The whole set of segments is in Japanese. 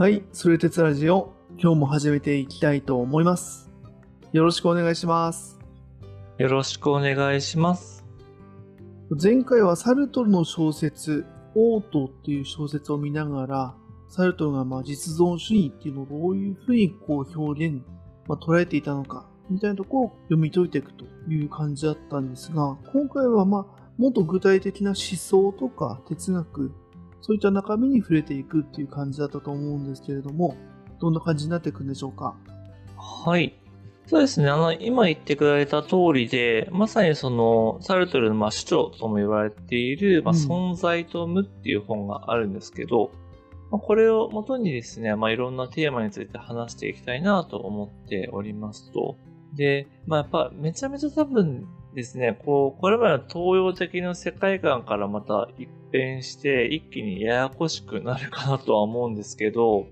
はい、それ鉄ラジオ、今日も始めていきたいと思います。よろしくお願いします。よろしくお願いします。前回はサルトルの小説、オートっていう小説を見ながら、サルトルが実存主義っていうのをどういうふうにこう表現、捉えていたのか、みたいなところを読み解いていくという感じだったんですが、今回はもっと具体的な思想とか哲学、そういった中身に触れていくっていう感じだったと思うんですけれども、どんな感じになっていくんでしょうか。はい。そうですね。今言ってくられた通りで、まさにそのサルトルの主張とも言われている、存在と無っていう本があるんですけど、これを元にですね、いろんなテーマについて話していきたいなと思っておりますと。で、やっぱめちゃめちゃ多分ですね、これまでの東洋的な世界観からまた一変して一気にややこしくなるかなとは思うんですけど、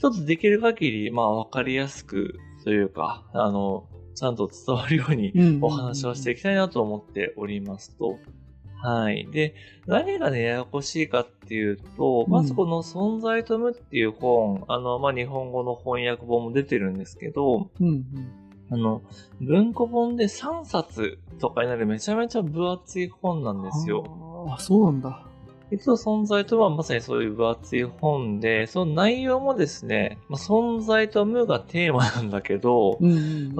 ちょっとできる限り分かりやすくというか、ちゃんと伝わるようにお話をしていきたいなと思っておりますと。はい。で、何がね、ややこしいかっていうと、まずこの存在と無っていう本、日本語の翻訳本も出てるんですけど、文庫本で3冊とかになるめちゃめちゃ分厚い本なんですよ。あ、そうなんだ。実は存在とはまさにそういう分厚い本で、その内容もですね、存在と無がテーマなんだけど、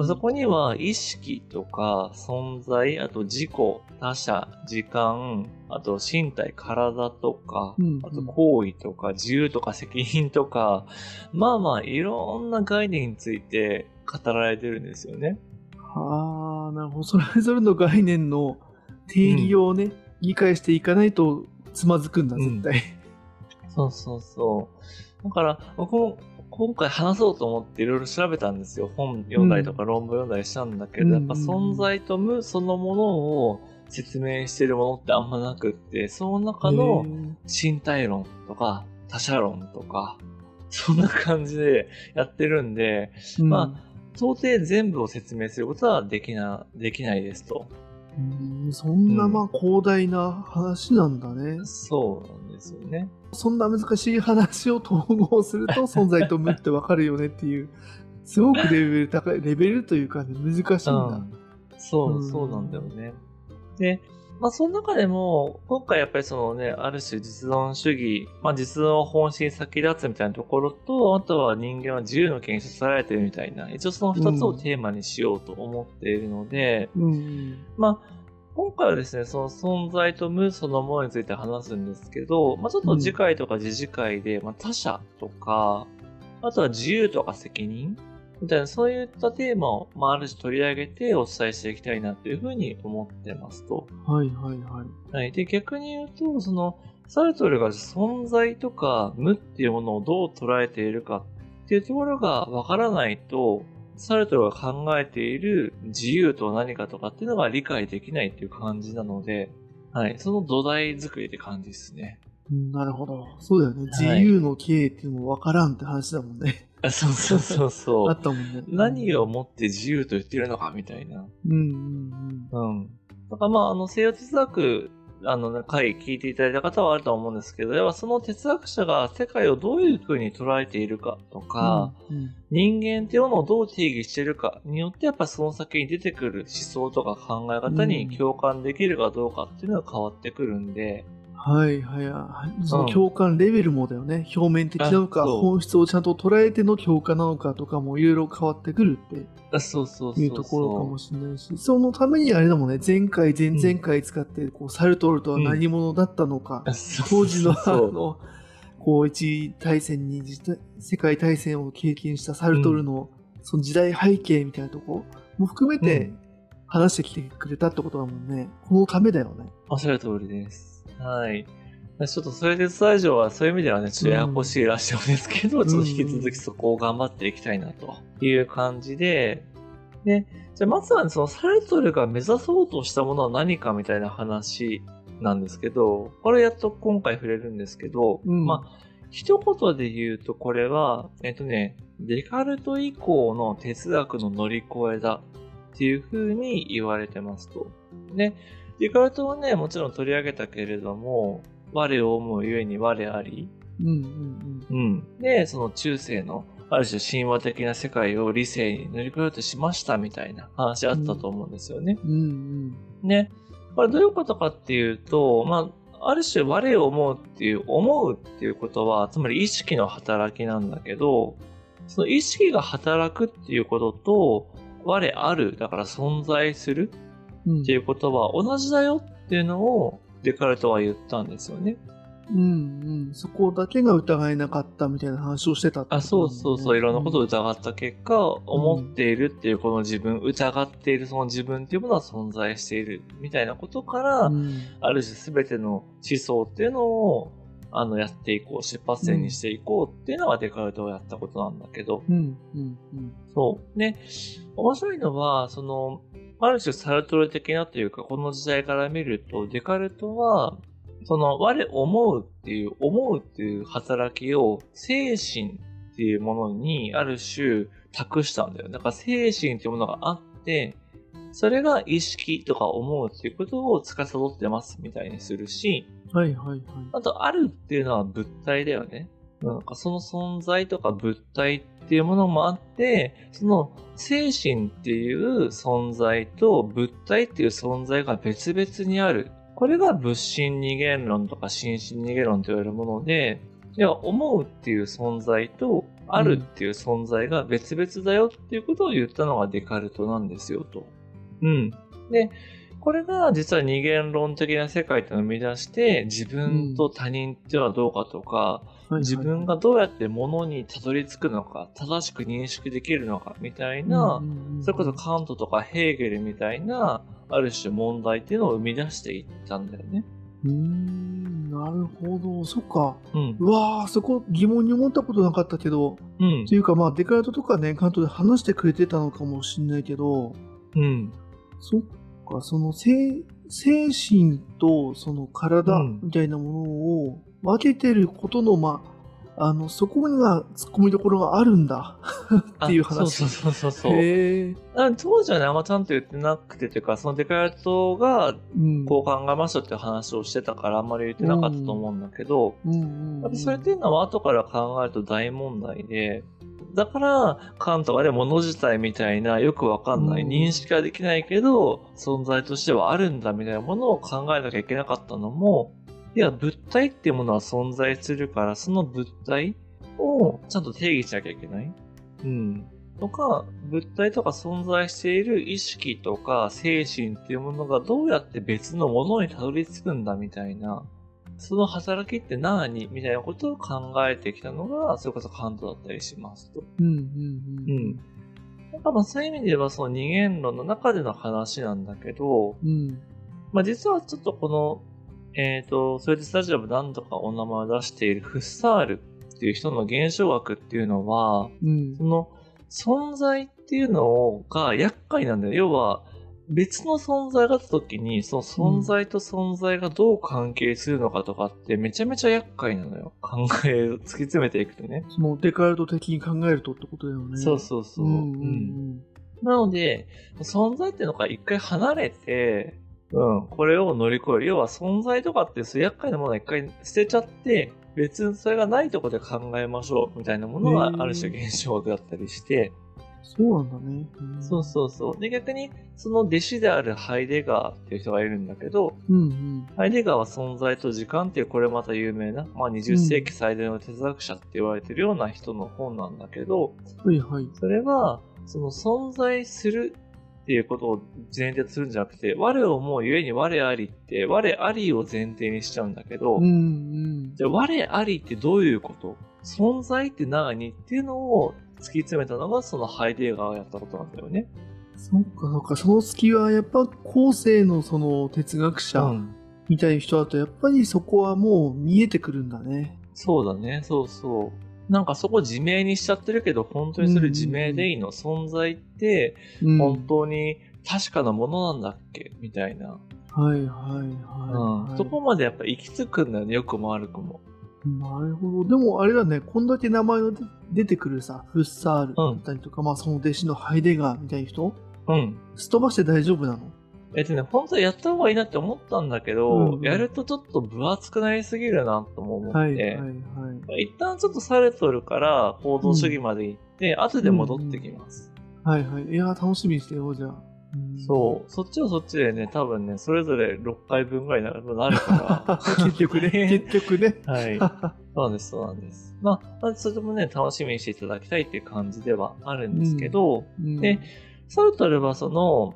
そこには意識とか存在、あと自己、他者、時間、あと身体、体とか、あと行為とか自由とか責任とか、いろんな概念について語られてるんですよね。はあ、なるほど。それぞれの概念の定義をね、理解していかないとつまずくんだ、絶対。そうそうそう。だから僕も今回話そうと思っていろいろ調べたんですよ。本読んだりとか論文読んだりしたんだけど、やっぱ存在と無そのものを説明してるものってあんまなくって、その中の身体論とか他者論とかそんな感じでやってるんで、到底全部を説明することはできないですと。そんな広大な話なんだね。そうなんですよね。そんな難しい話を統合すると存在と無って分かるよねっていうすごくレベルというか、ね、難しいんだ、そうなんだよね。で、その中でも今回やっぱりそのね、ある種実存主義、実存本心先立つみたいなところと、あとは人間は自由の権利に支えられてるみたいな、一応その2つをテーマにしようと思っているので、今回はですね、その存在と無そのものについて話すんですけど、ちょっと次回とか次々回で、他者とか、あとは自由とか責任みたいな、そういったテーマを、ある種取り上げてお伝えしていきたいなというふうに思ってますと。はいはいはい。はい、で、逆に言うと、その、サルトルが存在とか無っていうものをどう捉えているかっていうところがわからないと、サルトルが考えている自由とは何かとかっていうのが理解できないっていう感じなので、はい、その土台作りって感じですね。なるほど。そうだよね。自由の経営っていうのもわからんって話だもんね。そうそうそうそう。あったもんね。何をもって自由と言ってるのかみたいな。だから西洋哲学回聞いていただいた方はあると思うんですけど、やっぱその哲学者が世界をどういうふうに捉えているかとか、人間っていうものをどう定義しているかによって、やっぱその先に出てくる思想とか考え方に共感できるかどうかっていうのが変わってくるんで。はいはいはい。その共感レベルもだよね。表面的なのか、本質をちゃんと捉えての共感なのかとかもいろいろ変わってくるっていうところかもしれないし、そのためにあれだもんね、前回前々回使ってサルトルとは何者だったのか、当時の一大戦に世界大戦を経験したサルトルのその時代背景みたいなところも含めて話してきてくれたってことだもんね。このためだよね。おっしゃる通りです。はい。ちょっとそれでスタジオはそういう意味ではね、ちょっとややこしいらしいんですけど、ちょっと引き続きそこを頑張っていきたいなという感じで、で、じゃあまずは、ね、そのサルトルが目指そうとしたものは何かみたいな話なんですけど、これやっと今回触れるんですけど、一言で言うとこれは、デカルト以降の哲学の乗り越えだっていうふうに言われてますと。ね、デカルトはね、もちろん取り上げたけれども、我を思うゆえに我あり、うんうんうんうん、でその中世のある種神話的な世界を理性に乗り越えようとしましたみたいな話あったと思うんですよね、うんうんうん、でこれどういうことかっていうと、まあ、ある種我を思うっていうことはつまり意識の働きなんだけど、その意識が働くっていうことと我あるだから存在するっていうことは同じだよっていうのをデカルトは言ったんですよね。うんうん、そこだけが疑えなかったみたいな話をしてたってこと、ね、あ、そうそうそう、いろんなことを疑った結果、うん、思っているっていうこの自分、疑っているその自分っていうものは存在しているみたいなことから、うん、ある種全ての思想っていうのをやっていこう、出発点にしていこうっていうのがデカルトがやったことなんだけど、うんうんうん、そうで面白いのはそのある種サルトル的なというかこの時代から見るとデカルトはその我思うっていう働きを精神っていうものにある種託したんだよ。だから精神っていうものがあってそれが意識とか思うっていうことを司ってますみたいにするし、はいはいはい、あとあるっていうのは物体だよね。なんかその存在とか物体っていうものもあってその精神っていう存在と物体っていう存在が別々にある、これが物心二元論とか心身二元論といわれるもので、いや思うっていう存在とあるっていう存在が別々だよっていうことを言ったのがデカルトなんですよと、うん、でこれが実は二元論的な世界というのを生み出して自分と他人っていうのはどうかとか、うん、自分がどうやって物にたどり着くのか正しく認識できるのかみたいな、うん、それこそカントとかヘーゲルみたいなある種問題っていうのを生み出していったんだよね。なるほど、そっか、うん、うわーそこ疑問に思ったことなかったけど、うん、っていうかまあデカルトとかねカントで話してくれてたのかもしれないけど、うん、そっかその精神とその体みたいなものを分けてることのまあそこには突っ込みどころがあるんだっていう話。そうへえ。当時はねあんまちゃんと言ってなくてというかそのデカルトがこう考えましたっていう話をしてたからあんまり言ってなかったと思うんだけど、それっていうのは後から考えると大問題で、だからカントがね物自体みたいなよくわかんない、認識はできないけど存在としてはあるんだみたいなものを考えなきゃいけなかったのも、いや物体っていうものは存在するからその物体をちゃんと定義しなきゃいけない、うん、とか物体とか存在している意識とか精神っていうものがどうやって別のものにたどり着くんだみたいな、その働きって何みたいなことを考えてきたのがそれこそカントだったりしますと、うんうんうんうん、だからそういう意味ではその二元論の中での話なんだけど、うんまあ、実はちょっとこのそれでスタジオで何度かお名前を出しているフッサールっていう人の現象学っていうのは、うん、その存在っていうのが厄介なんだよ。要は別の存在があった時にその存在と存在がどう関係するのかとかってめちゃめちゃ厄介なのよ。考えを突き詰めていくとね、そのデカルト的に考えるとってことだよね。そうそうそう、うんうんうん、なので存在っていうのが一回離れてうん、これを乗り越える、要は存在とかってそういう厄介なものは一回捨てちゃって別にそれがないところで考えましょうみたいなものがある種現象だったりして、そうなんだね、うん、そうそうそうで逆にその弟子であるハイデガーっていう人がいるんだけど、うんうん、ハイデガーは存在と時間っていうこれまた有名な、まあ、20世紀最大の哲学者って言われてるような人の本なんだけど、はいはい、それはその存在するっていうことを前提とするんじゃなくて我を思うゆえに我ありって我ありを前提にしちゃうんだけど、うんうん、じゃあ我ありってどういうこと、存在って何っていうのを突き詰めたのがそのハイデガーがやったことなんだよね。そうかそうか、その隙はやっぱ後世のその哲学者みたいな人だとやっぱりそこはもう見えてくるんだね、うん、そうだねそうそう、なんかそこ自明にしちゃってるけど本当にそれ自明でいいの、うん、存在って本当に確かなものなんだっけみたいな、はいはいはい、うん、そこまでやっぱ行き着くんだよね、よくも悪くも。なるほど、でもあれだね、こんだけ名前の出てくるさフッサールだったりとか、うんまあ、その弟子のハイデガーみたいな人、うん、すっ飛ばして大丈夫なの？本当にやった方がいいなって思ったんだけど、うんうん、やるとちょっと分厚くなりすぎるなとも思って、はいはいはい、一旦ちょっとされとるから行動主義まで行って、うん、後で戻ってきます、うんうん、はいはい、いや楽しみにしてよじゃあ、うん、そうそっちはそっちでね多分ねそれぞれ6回分ぐらいなるから結局ねはいそうなんですまあそれもね楽しみにしていただきたいっていう感じではあるんですけど、うんうん、でサルトルはその、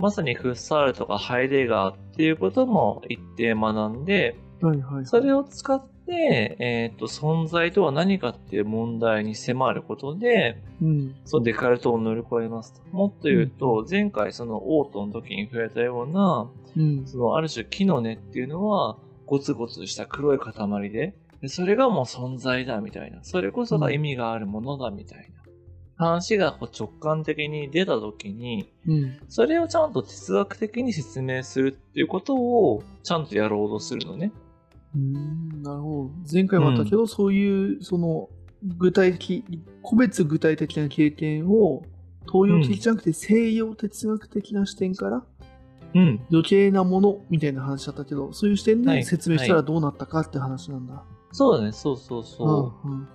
まさにフッサールとかハイデガーっていうことも一定学んで、はいはいはい、それを使って、存在とは何かっていう問題に迫ることで、うん、そのデカルトを乗り越えますと。もっと言うと、うん、前回そのオートの時に触れたような、うん、そのある種木の根っていうのはゴツゴツした黒い塊で、それがもう存在だみたいな、それこそが意味があるものだみたいな。話がこう直感的に出た時に、うん、それをちゃんと哲学的に説明するっていうことをちゃんとやろうとするのね。なるほど。前回もあったけど、うん、そういうその個別具体的な経験を東洋的じゃなくて西洋哲学的な視点から、うん、余計なものみたいな話だったけど、そういう視点で説明したらどうなったかって話なんだ。はいはい、そうだね、そうそうそう。うんうんうん、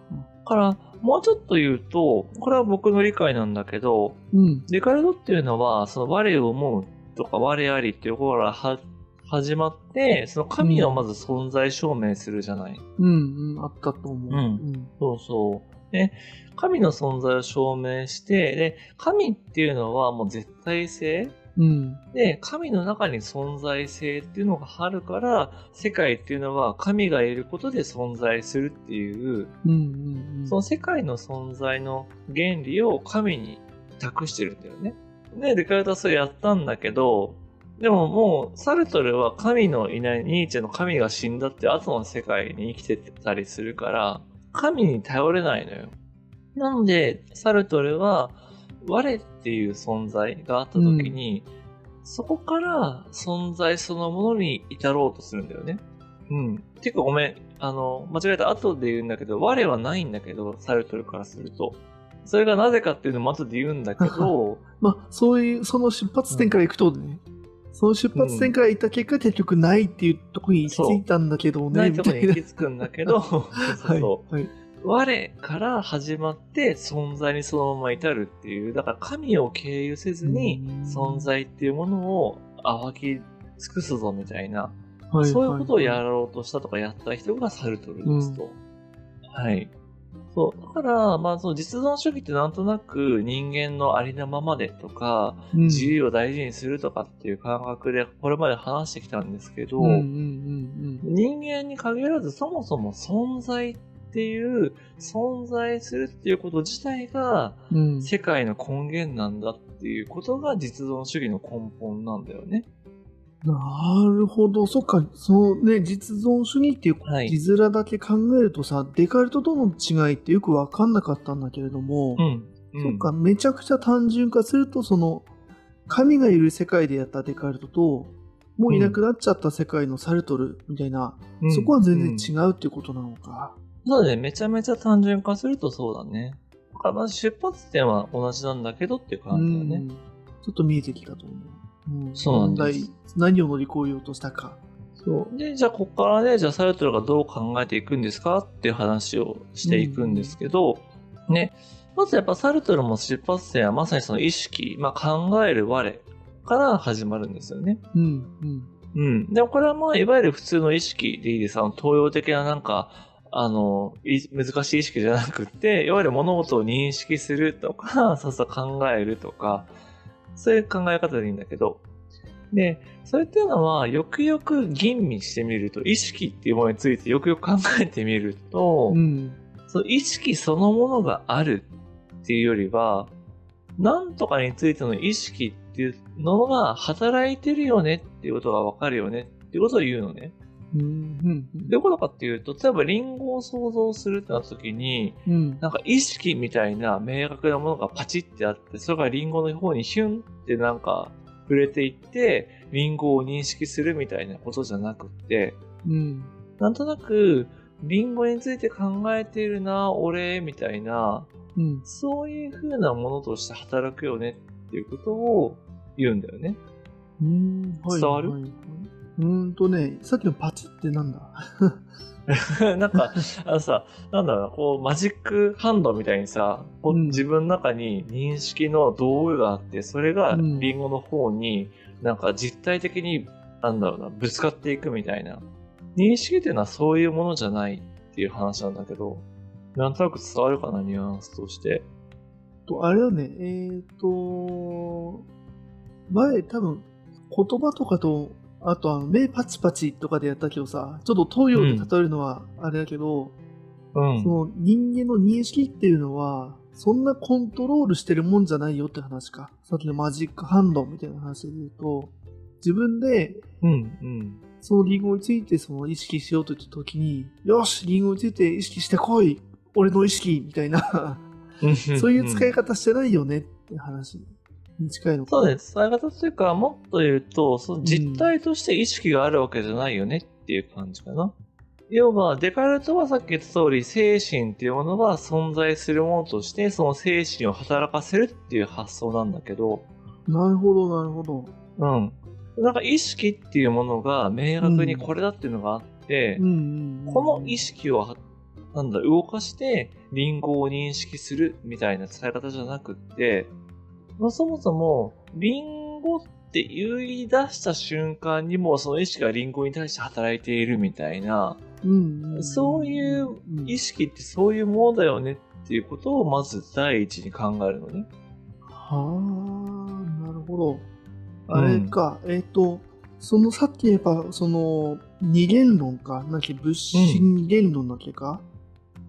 からもうちょっと言うと、これは僕の理解なんだけど、うん、デカルトっていうのはその我を思うとか我ありっていうところから始まって、その神をまず存在証明するじゃない、うんうん、あったと思う、うんうん、そうそう、ね、神の存在を証明して、で神っていうのはもう絶対性、うん、で神の中に存在性っていうのがあるから、世界っていうのは神がいることで存在するっていう、うんうんうん、その世界の存在の原理を神に託してるんだよね。でデカルトはそれやったんだけど、でももうサルトルは神のいない、ニーチェの神が死んだって後の世界に生きてたりするから神に頼れないのよ。なのでサルトルは我っていう存在があった時に、うん、そこから存在そのものに至ろうとするんだよね。うん。てかごめん、間違えた、後で言うんだけど、我はないんだけど、サルトルからすると。それがなぜかっていうのも後で言うんだけど。まあ、そういう、その出発点から行くとね、うん、その出発点から行った結果、結局ないっていうとこに行き着いたんだけどね。ないとこに行き着くんだけど、そう。はいはい、我から始まって存在にそのまま至るっていう、だから神を経由せずに存在っていうものを暴き尽くすぞみたいな、はいはいはい、そういうことをやろうとしたとかやった人がサルトルですと、うん、はい、そうだから、まあ、その実存主義ってなんとなく人間のありのままでとか、うん、自由を大事にするとかっていう感覚でこれまで話してきたんですけど、うんうんうんうん、人間に限らずそもそも存在っていう存在するっていうこと自体が世界の根源なんだっていうことが実存主義の根本なんだよね。なるほど、そっか、そのね実存主義っていう字面だけ考えるとさ、はい、デカルトとの違いってよく分かんなかったんだけれども、うんうん、そっか、めちゃくちゃ単純化すると、その神がいる世界でやったデカルトともういなくなっちゃった世界のサルトルみたいな、うん、そこは全然違うっていうことなのか。そうだね、めちゃめちゃ単純化するとそうだね。だからまず出発点は同じなんだけどっていう感じだね。うん、ちょっと見えてきたと思う。うん、そうなんです。何を乗り越えようとしたか。そうで、じゃあここからね、じゃあサルトルがどう考えていくんですかっていう話をしていくんですけど、うん、ね、まずやっぱサルトルも出発点はまさにその意識、まあ、考える我から始まるんですよね。うんうんうん。でもこれはまあいわゆる普通の意識でいいです。東洋的ななんか難しい意識じゃなくて、いわゆる物事を認識するとか、さっさ考えるとか、そういう考え方でいいんだけど、でそれっていうのはよくよく吟味してみると、意識っていうものについてよくよく考えてみると、うん、その意識そのものがあるっていうよりは、なんとかについての意識っていうのが働いてるよねっていうことがわかるよねっていうことを言うのね。うんうん、どういうことかっていうと、例えばリンゴを想像するってなった時に、うん、なんか意識みたいな明確なものがパチってあって、それがリンゴの方にヒュンってなんか触れていってリンゴを認識するみたいなことじゃなくて、うん、なんとなくリンゴについて考えているな俺みたいな、うん、そういう風なものとして働くよねっていうことを言うんだよね。伝わる？ね、さっきのパチってなんだなんかさ、なんだろう、こうマジックハンドみたいにさ、自分の中に認識の道具があって、それがリンゴの方になんか実体的になんだろうな、ぶつかっていくみたいな。認識っていうのはそういうものじゃないっていう話なんだけど、なんとなく伝わるかな、ニュアンスとして。あれだね、前多分言葉とかと、あと目パチパチとかでやったけどさ、ちょっと東洋で例えるのはあれだけど、うん、その人間の認識っていうのはそんなコントロールしてるもんじゃないよって話か。さっきのマジックハンドみたいな話で言うと、自分でそのリンゴについてその意識しようと言った時に、よしリンゴについて意識してこい俺の意識みたいなそういう使い方してないよねって話に近いのかな。そうです。使い方というか、もっと言うと、その実態として意識があるわけじゃないよねっていう感じかな。要はデカルトはさっき言った通り、精神っていうものが存在するものとして、その精神を働かせるっていう発想なんだけど。なるほどなるほど。なんか意識っていうものが明確にこれだっていうのがあって、この意識を動かしてリンゴを認識するみたいな使い方じゃなくって、そもそもリンゴって言い出した瞬間にもうその意識がリンゴに対して働いているみたいな、そういう意識ってそういうものだよねっていうことをまず第一に考えるのね。なるほど。あれか、そのさっき言えばその二元論か、なんか物質二元論だっけか。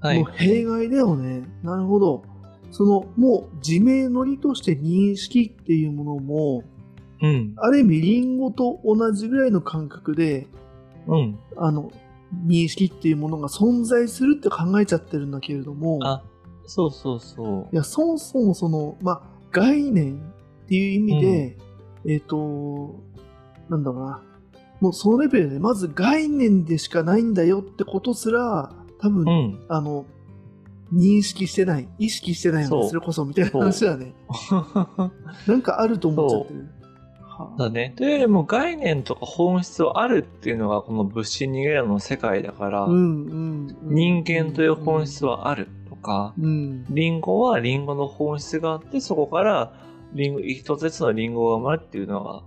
もう弊害だよね。なるほど。そのもう自明の理として認識っていうものも、ある意味リンゴと同じぐらいの感覚で、認識っていうものが存在するって考えちゃってるんだけれども、いやそもそもその、概念っていう意味で、なんだろうな、もうそのレベルでまず概念でしかないんだよってことすら多分、認識してない、意識してないのそれこそみたいな話だねなんかあると思っちゃってる。だね。というよりも概念とか本質はあるっていうのがこの物質二元論の世界だから、人間という本質はあるとか、リンゴはリンゴの本質があって、そこからリンゴ一つずつのリンゴが生まれっていうのが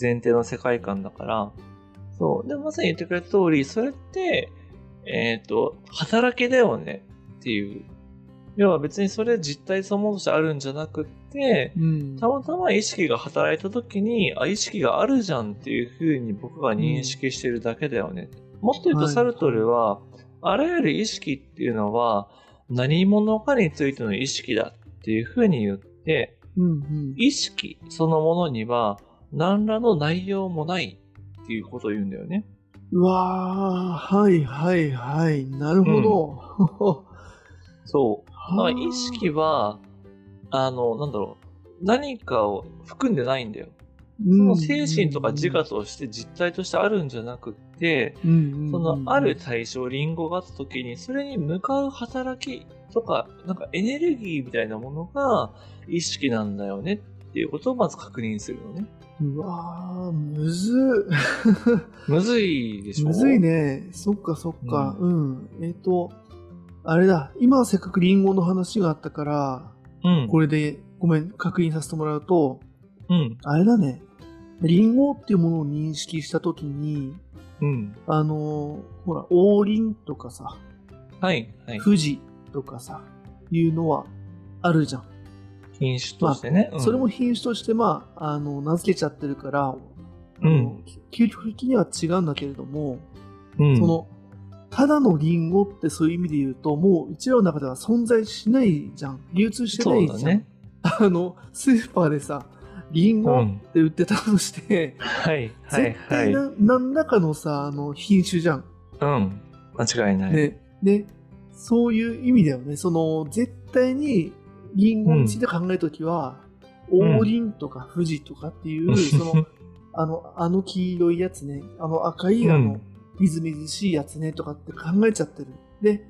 前提の世界観だから。そうで、まさに言ってくれた通り、それって働きだよねっていう。要は別にそれ実体そのものとしてあるんじゃなくって、たまたま意識が働いた時に、あ、意識があるじゃんっていう風に僕が認識してるだけだよね、もっと言うとサルトルは、あらゆる意識っていうのは何者かについての意識だっていう風に言って、意識そのものには何らの内容もないっていうことを言うんだよね。なるほど、そう。だから意識は、なんだろう、何かを含んでないんだよ。その精神とか自我として実体としてあるんじゃなくって、そのある対象、リンゴがあった時に、それに向かう働きとか、なんかエネルギーみたいなものが意識なんだよねっていうことをまず確認するのね。むずむずいでしょ。むずいね。そっかそっか。あれだ、今はせっかくリンゴの話があったから、これでごめん確認させてもらうと、あれだね、リンゴっていうものを認識したときに、ほら王林とかさ、富士とかさいうのはあるじゃん、品種としてね。それも品種として名付けちゃってるから、究極的には違うんだけれども、そのただのリンゴってそういう意味で言うと、もううちらの中では存在しないじゃん。流通してないじゃん。スーパーでさ、リンゴって売ってたとして、絶対何らかのさ、品種じゃん。間違いない。で、そういう意味だよね。その、絶対にリンゴについて考えるときは、王林とか富士とかっていう、黄色いやつね、赤いみずみずしいやつねとかって考えちゃってる。で、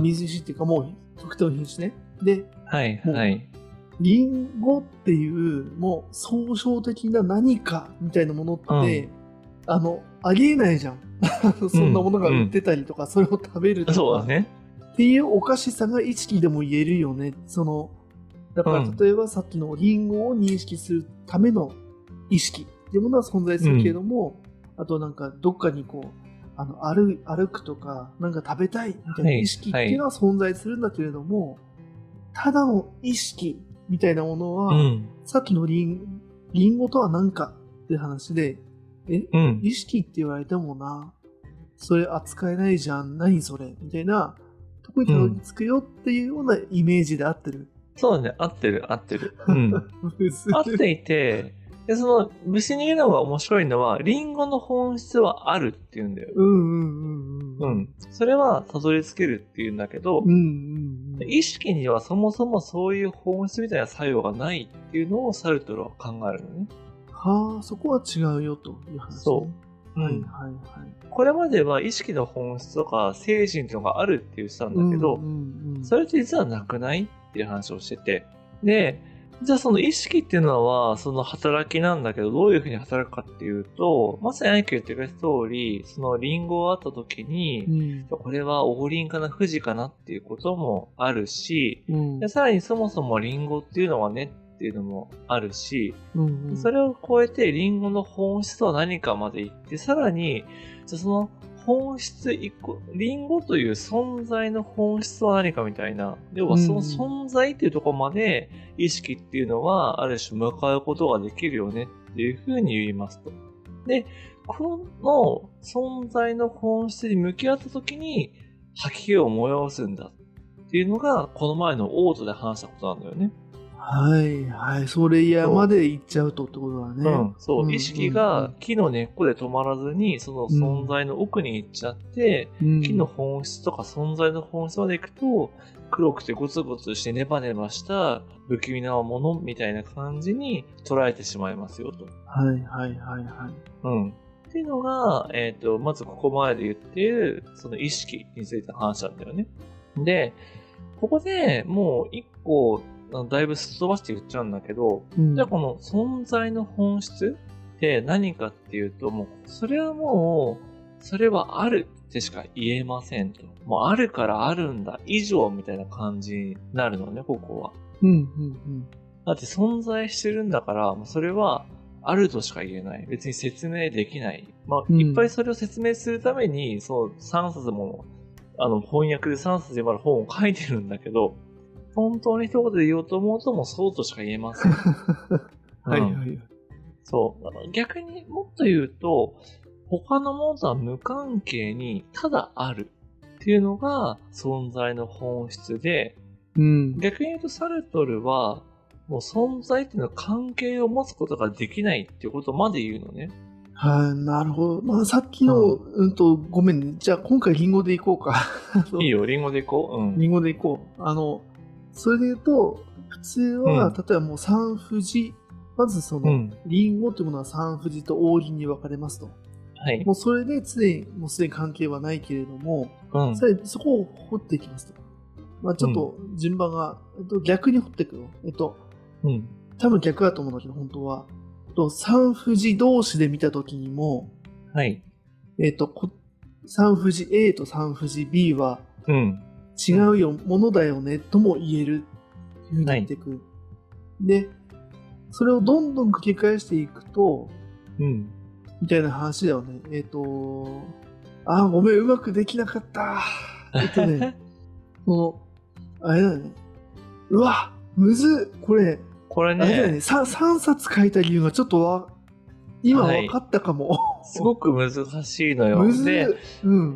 みずみずしいっていうかもう特定の品種ね。で、リンゴっていうもう総称的な何かみたいなものって、うん、ありえないじゃんそんなものが売ってたりとか、うん、それを食べるとかそうだねっていうおかしさが意識でも言えるよね。そのだから例えばさっきのリンゴを認識するための意識っていうものは存在するけれども、うん、あとなんかどっかにこう歩くとかなんか食べたいみたいな意識っていうのは存在するんだけれども、はい、ただの意識みたいなものは、うん、さっきのリンゴとは何かって話でうん、意識って言われてもなそれ扱えないじゃん何それみたいなとこにたどり着くよっていうようなイメージで合ってる、うん、そうだね合ってる、うん、合っていてでその別に言うのが面白いのはリンゴの本質はあるっていうんだよ、それはたどり着けるっていうんだけど、意識にはそもそもそういう本質みたいな作用がないっていうのをサルトルは考えるのね。はあ、そこは違うよという話、ね、そう、うん、はいはいはい。これまでは意識の本質とか精神とかがあるって言ってたんだけど、それって実はなくないっていう話をしてて、でじゃあその意識っていうのはその働きなんだけど、どういうふうに働くかっていうと、まさにアイキュー言ってくれた通り、そのリンゴがあった時に、これは王林かな富士かなっていうこともあるし、でさらにそもそもリンゴっていうのはねっていうのもあるし、それを超えてリンゴの本質とは何かまでいって、さらにじゃその本質一個、リンゴという存在の本質は何かみたいな、要はその存在っていうところまで意識っていうのはある種向かうことができるよねっていうふうに言いますと。でこの存在の本質に向き合った時に吐き気を催すんだっていうのがこの前のオートで話したことなんだよね。はいはい、それ山で行っちゃうとってことだね。意識が木の根っこで止まらずにその存在の奥に行っちゃって、木の本質とか存在の本質まで行くと、黒くてゴツゴツしてネバネバした不気味なものみたいな感じに捉えてしまいますよと。はいはいはいはい。っていうのが、まずここまで言っているその意識についての話なんだよね。でここでもう一個だいぶすっ飛ばして言っちゃうんだけど、じゃあこの存在の本質って何かっていうと、もうそれはもうそれはあるってしか言えませんと、もうあるからあるんだ以上みたいな感じになるのねここは。だって存在してるんだからそれはあるとしか言えない、別に説明できない、いっぱいそれを説明するためにそう3冊も翻訳で3冊でまだ本を書いてるんだけど、本当に一言で言おうと思うともうそうとしか言えません。そう。逆にもっと言うと、他のものとは無関係にただあるっていうのが存在の本質で、逆に言うとサルトルはもう存在っていうのは関係を持つことができないっていうことまで言うのね。はい、なるほど。まあ、さっきの、ごめんね。じゃあ今回リンゴでいこうか。いいよ、リンゴでいこう。リンゴでいこう。それで言うと普通は、例えばもう三富士、まずそのリンゴというものは三富士と王林に分かれますと、もうそれで常にもうすでに関係はないけれども、さらにそこを掘っていきますと、ちょっと順番が、逆に掘っていくよ、多分逆だと思うんだけど本当は、三富士同士で見たときにも、三富士 A と三富士 B は、違うよ、ものだよねとも言えるようになっていく。でそれをどんどん繰り返していくと、みたいな話だよね。あーごめんうまくできなかった。このあれだね、うわむずっ、これね、あれだね、3冊書いた理由がちょっと今分かったかも、すごく難しいのよ。で、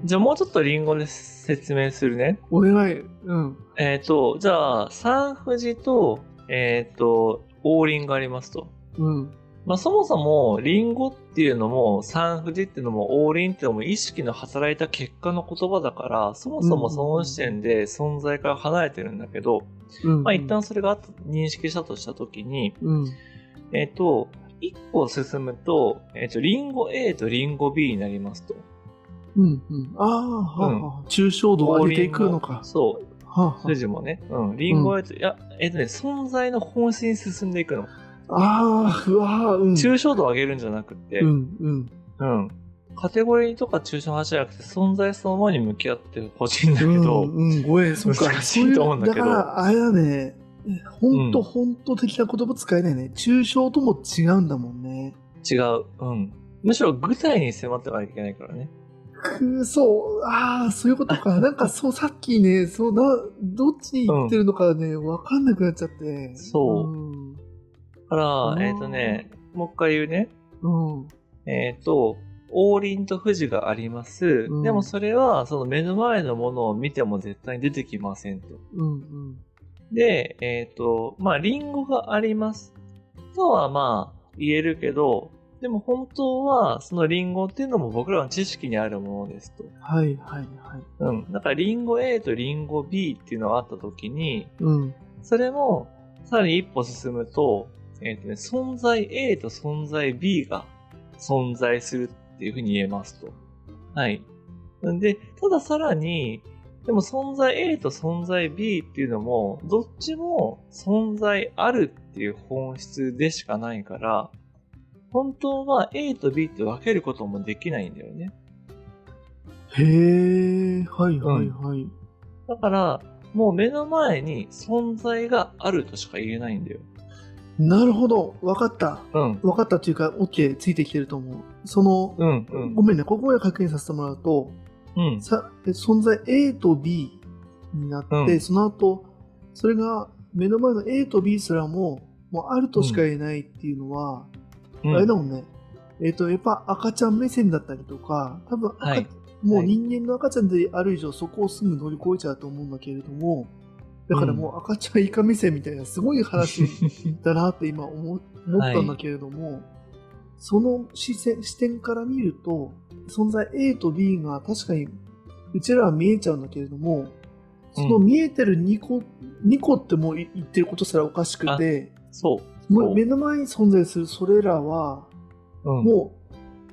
じゃあもうちょっとリンゴで説明するね。お願い。じゃあ三富士と王林がありますと。そもそもリンゴっていうのも三富士っていうのも王林っていうのも意識の働いた結果の言葉だから、そもそもその時点で存在から離れてるんだけど、一旦それが認識したとした時に、一個進むと、リンゴ A とリンゴ B になりますと。抽象度を上げていくのか。そう。筋もね、うん、リンゴは、うん、いや、存在の本質に進んでいくの。ああ、うわ、うん。抽象度を上げるんじゃなくて、うん、うん。うん。カテゴリーとか抽象の話じゃなくて、存在そのものに向き合ってほしいんだけど、うん、うん、ごえん、そうか。難しいと思うんだけど。だから、あれだね、本当的な言葉使えないね。抽象とも違うんだもんね。違う。うん。むしろ具体に迫ってはいけないからね。そう、ああ、そういうことか。なんかそう、さっきね、そうな、どっちに行ってるのかね、わ、うん、かんなくなっちゃって。そう。うん、だから、もう一回言うね。うん。王林と富士があります。うん、でもそれは、その目の前のものを見ても絶対に出てきませんと。うんうん。で、まあ、リンゴがあります。とはまあ、言えるけど、でも本当はそのリンゴっていうのも僕らの知識にあるものですと。はいはいはい。うん。だからリンゴ A とリンゴ B っていうのがあったときに、うん、それもさらに一歩進むと、存在 A と存在 B が存在するっていうふうに言えますと。はい。で、たださらに、でも存在 A と存在 B っていうのも、どっちも存在あるっていう本質でしかないから、本当は A と B って分けることもできないんだよね。へー、はいはいはい。うん、だから、もう目の前に存在があるとしか言えないんだよ。なるほど、分かった。うん、分かったというか、OK、ついてきてると思う。その、うんうん、ごめんね、ここで確認させてもらうと、うん、存在 A と B になって、うん、その後、それが目の前の A と B すらもうあるとしか言えないっていうのは、うんあれだもんね。やっぱ赤ちゃん目線だったりとか、多分、はい、もう人間の赤ちゃんである以上、そこをすぐ乗り越えちゃうと思うんだけれども、だからもう赤ちゃん以下目線みたいな、すごい話だなって今思ったんだけれども、はい、その視点から見ると、存在 A と B が確かにうちらは見えちゃうんだけれども、その見えてる2個ってもう言ってることすらおかしくて、そう。もう目の前に存在するそれらは、うん、も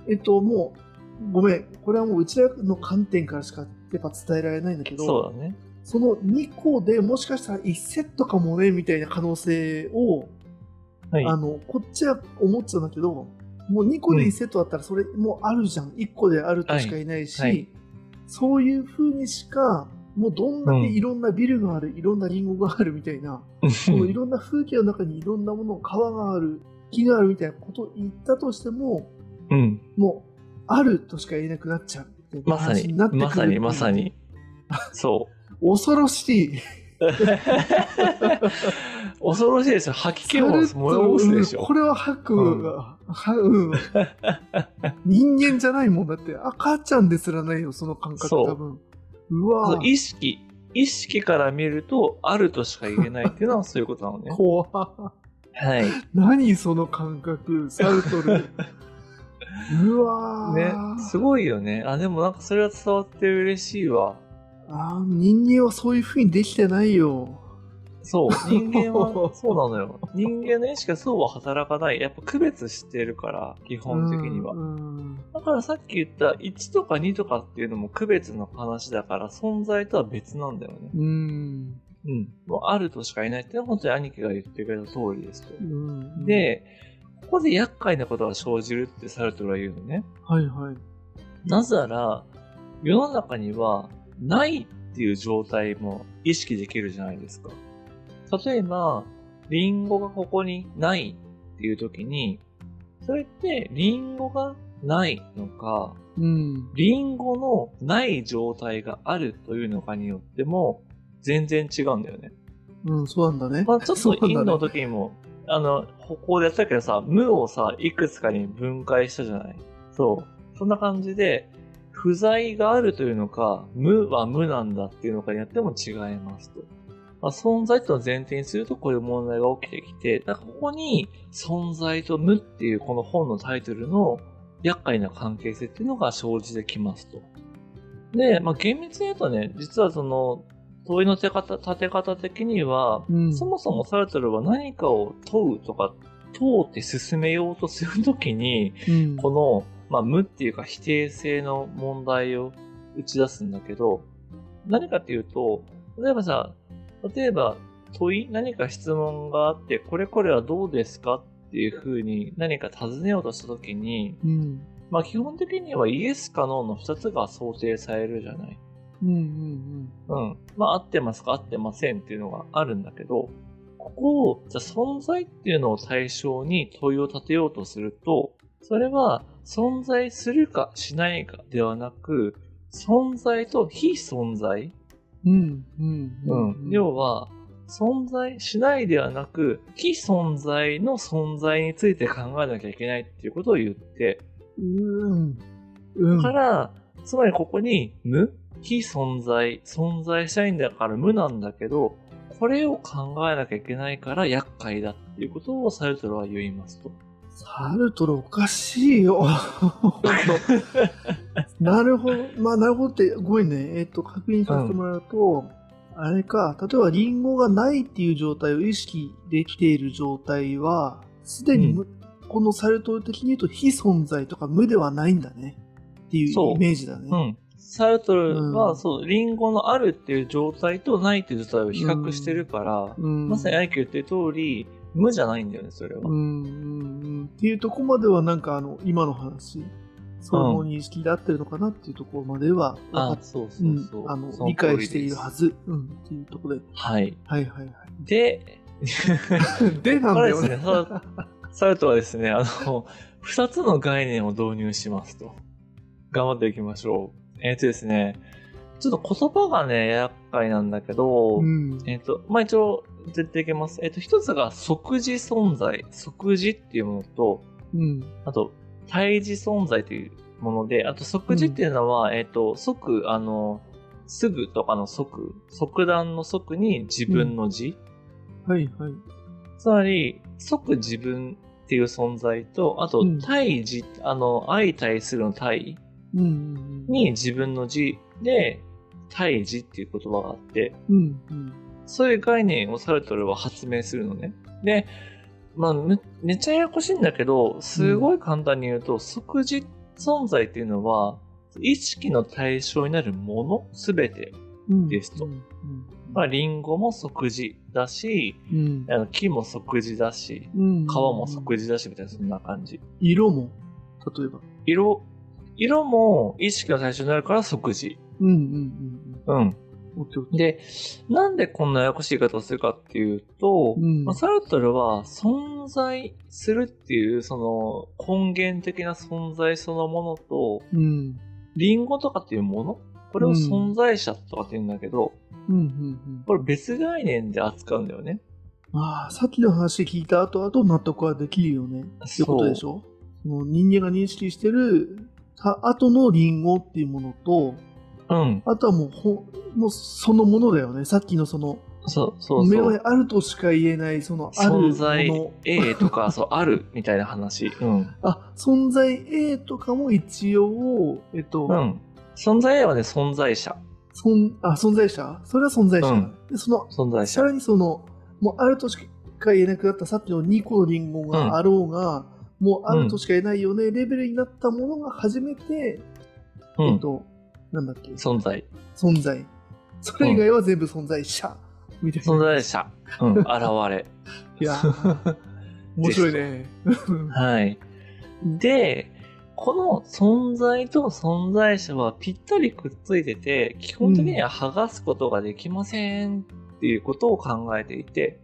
うごめんこれはもううちらの観点からしかやっぱ伝えられないんだけど そうだね、その2個でもしかしたら1セットかもねみたいな可能性を、はい、こっちは思っちゃうんだけどもう2個で1セットだったらそれもうあるじゃん、うん、1個であるとしかいないし、はいはい、そういう風にしかもうどんだけいろんなビルがある、うん、いろんなリンゴがあるみたいなもういろんな風景の中にいろんなもの川がある木があるみたいなことを言ったとしても、うん、もうあるとしか言えなくなっちゃうっていう話になってくるまさにまさにまさにそう恐ろしい恐ろしいですよ吐き気も燃えおすでしょこれは吐くが、うんうん、人間じゃないもんだって赤ちゃんですらないよその感覚多分うわ意識から見るとあるとしか言えないっていうのはそういうことなのね怖はい何その感覚サルトルうわー、ね、すごいよねあでもなんかそれは伝わって嬉しいわあ人間はそういう風にできてないよそう人間はそうなのよ人間の意識はそうは働かないやっぱ区別してるから基本的にはだからさっき言った1とか2とかっていうのも区別の話だから存在とは別なんだよねうんもうあるとしかいないっていうのは本当に兄貴が言ってくれた通りですとでここで厄介なことが生じるってサルトルは言うのねはいはいなぜなら世の中にはないっていう状態も意識できるじゃないですか例えば、リンゴがここにないっていう時に、それってリンゴがないのか、うん、リンゴのない状態があるというのかによっても全然違うんだよね。うん、そうなんだね。まあ、ちょっとインドの時にも、ね、ここでやったけどさ、無をさ、いくつかに分解したじゃない。そう。そんな感じで、不在があるというのか、無は無なんだっていうのかによっても違いますと。まあ、存在との前提にするとこういう問題が起きてきて、なんかここに存在と無っていうこの本のタイトルの厄介な関係性っていうのが生じてきますと。で、まあ、厳密に言うとね、実はその問いの立て方的には、うん、そもそもサルトルは何かを問うとか、問うって進めようとするときに、うん、この、まあ、無っていうか否定性の問題を打ち出すんだけど、何かっていうと、例えば問い、何か質問があって、これこれはどうですかっていうふうに何か尋ねようとしたときに、基本的にはイエスかノーの2つが想定されるじゃない。合ってますか合ってませんっていうのがあるんだけど、ここをじゃ存在っていうのを対象に問いを立てようとすると、それは存在するかしないかではなく、存在と非存在、要は存在しないではなく非存在の存在について考えなきゃいけないっていうことを言って、からつまりここに無、非存在、存在したいんだから無なんだけど、これを考えなきゃいけないから厄介だっていうことをサルトルは言いますと。サルトルおかしいよ。なるほど。なるほどってごめんね。確認させてもらうと、あれか、例えばリンゴがないっていう状態を意識できている状態は、すでに、このサルトル的に言うと非存在とか無ではないんだねっていうイメージだね。サルトルはリンゴのあるっていう状態とないっていう状態を比較してるから、まさにアイキュー言ってる通り無じゃないんだよね、それは。っていうとこまではなんか今の話その認識で合ってるのかなっていうところまでは理解しているはず、っていうところで、はい。ででなんだよね。サルトルはですね、2つの概念を導入しますと。頑張っていきましょう。ですね、ちょっと言葉がね、厄介なんだけど、一応、絶対いけます。一つが即時存在、即時っていうものと、あと、対時存在というもので、あと、即時っていうのは、即、すぐとかの即、即断の即に自分の字。つまり、即自分っていう存在と、あと、対時、相対するの対。に自分の字で対字っていう言葉があって、そういう概念をサルトルは発明するのね。で、めっちゃややこしいんだけど、すごい簡単に言うと、即時存在っていうのは意識の対象になるものすべてですと。リンゴも即時だし、木も即時だし、川も即時だしみたいな、そんな感じ。色も例えば色も意識の対象になるから即時。で、なんでこんなややこしい言い方をするかっていうと、サルトルは存在するっていうその根源的な存在そのものと、リンゴとかっていうもの、これを存在者とかって言うんだけど、これ別概念で扱うんだよね。さっきの話聞いた後だと納得はできるよね。ってことでしょ？人間が認識してる後のリンゴっていうものと、あとはもうそのものだよね。さっきのその目はあるとしか言えないそのあるもの、存在 A とかあるみたいな話、存在 A とかも一応、存在 A はね、存在者、存在者、それは存在者、で存在者、さらにそのもうあるとしか言えなくなったさっきの2個のリンゴがあろうが、もうあるとしか言えないよね、レベルになったものが初めて、なんだっけ、存在。それ以外は全部存在者、みたいな。存在者。現れ。いや、面白いね。はい。で、この存在と存在者はぴったりくっついてて、基本的には剥がすことができませんっていうことを考えていて。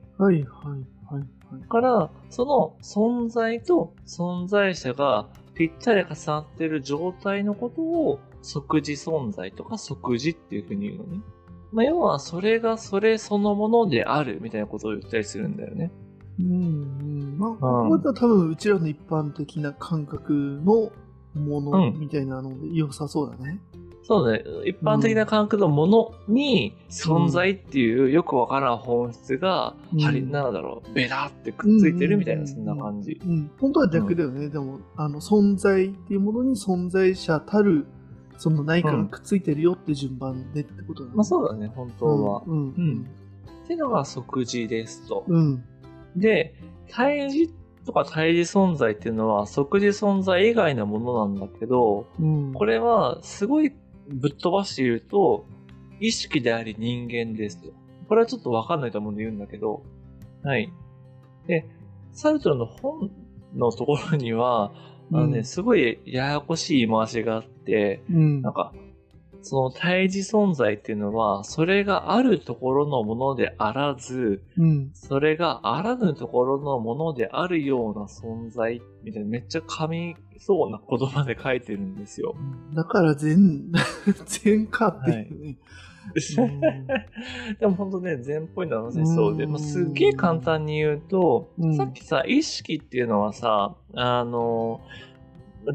からその存在と存在者がぴったり重なっている状態のことを即時存在とか即時っていうふうに言うのね。要はそれがそれそのものであるみたいなことを言ったりするんだよね。これは多分うちらの一般的な感覚のものみたいなので良さそうだね。そうね、一般的な感覚のものに存在っていうよくわからん本質が、なんだろう、ベラってくっついてるみたいな、そんな感じ。本当は逆だよね。でも存在っていうものに存在者たるその何かがくっついてるよって順番でってことだね。そうだね、本当は。っていうのが即時ですと。で、対時とか対時存在っていうのは即時存在以外のものなんだけど、これはすごいぶっ飛ばして言うと、意識であり人間ですと。これはちょっとわかんないと思うんで言うんだけど、はい。で、サルトルの本のところには、すごいややこしい言い回しがあって、なんか、その対自存在っていうのは、それがあるところのものであらず、それがあらぬところのものであるような存在、みたいな、めっちゃ噛みそうな言葉で書いてるんですよ。だから全かっていうね。でも本当ね、全っぽいな話しそうで、すっげえ簡単に言うと、さっきさ、意識っていうのはさ、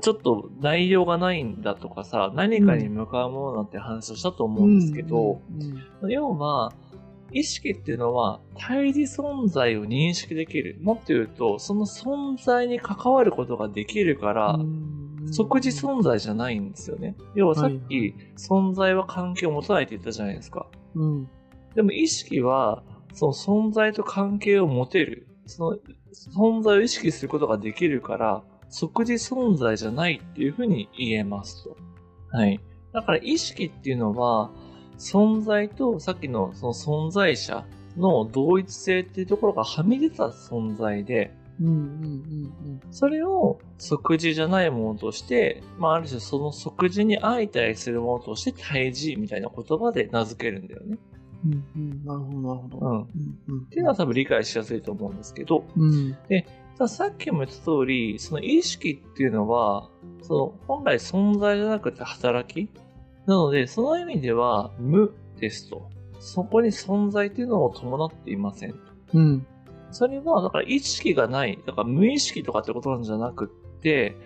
ちょっと内容がないんだとかさ、何かに向かうものなんて話をしたと思うんですけど、要は意識っていうのは対自存在を認識できる、もっと言うとその存在に関わることができるから、即時存在じゃないんですよね。要はさっき存在は関係を持たないって言ったじゃないですか、でも意識はその存在と関係を持てる、その存在を意識することができるから即時存在じゃないっていうふうに言えますと。はい。だから意識っていうのは、存在とさっきのその存在者の同一性っていうところがはみ出た存在で、それを即時じゃないものとして、ある種その即時に相対するものとして対時みたいな言葉で名付けるんだよね。なるほど、なるほど。っていうのは多分理解しやすいと思うんですけど、でさっきも言った通り、その意識っていうのは、その本来存在じゃなくて働きなので、その意味では無ですと。そこに存在っていうのを伴っていません。それはだから意識がない、だから無意識とかってことなんじゃなくって、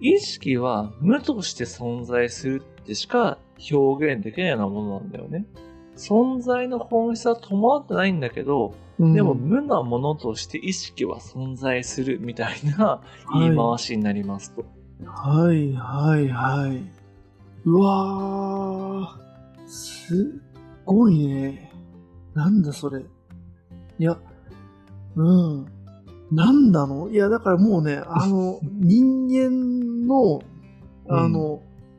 意識は無として存在するってしか表現できないようなものなんだよね。存在の本質は伴ってないんだけど、でも無なものとして意識は存在するみたいな言い回しになりますと。はい、はい、はい、はい。うわー、すっごいね。なんだそれ。いや、なんだの？いや、だからもうね、人間の、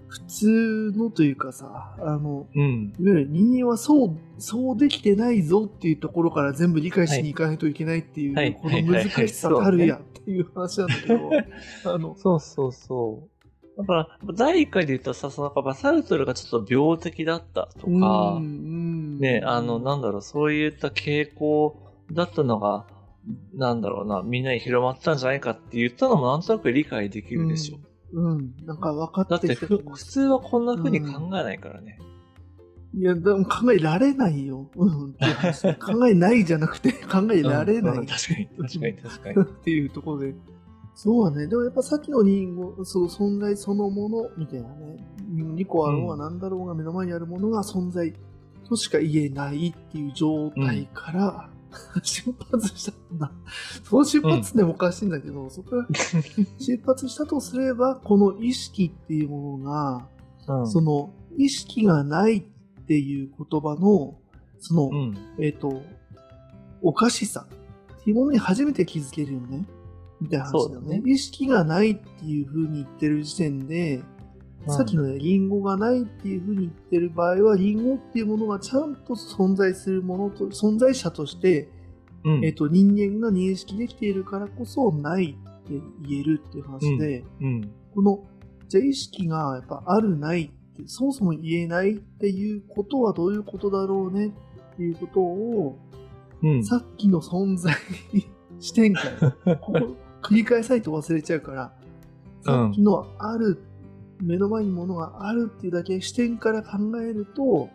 普通のというかさ、いわゆる人間はそうできてないぞっていうところから全部理解しに行かないといけないっていう、この難しさたるやっていう話なんだけど、そうそうそう。だから第1回で言ったさ、サルトルがちょっと病的だったとか、ね、なんだろう、そういった傾向だったのが、なんだろうな、みんなに広まったんじゃないかって言ったのもなんとなく理解できるでしょ。なんか分かってきた。だって普通はこんな風に考えないからね。いや、でも考えられないよ。考えないじゃなくて考えられない。確かに。っていうところで。そうだね。でもやっぱさっきの存在そのものみたいなね。2個あろうが何だろうが目の前にあるものが存在としか言えないっていう状態から、出発したんだ。その出発でもおかしいんだけど、そこから出発したとすれば、この意識っていうものが、その意識がないっていう言葉の、その、おかしさっていうものに初めて気づけるよね。みたいな話だよね。意識がないっていう風に言ってる時点で、さっきのね、リンゴがないっていうふうに言ってる場合は、リンゴっていうものがちゃんと存在するものと、存在者として、人間が認識できているからこそないって言えるっていう話で、この、じゃあ意識がやっぱあるないって、そもそも言えないっていうことはどういうことだろうねっていうことを、さっきの存在視点から、ここ繰り返さないと忘れちゃうから、さっきのある、目の前にものがあるっていうだけ視点から考えると、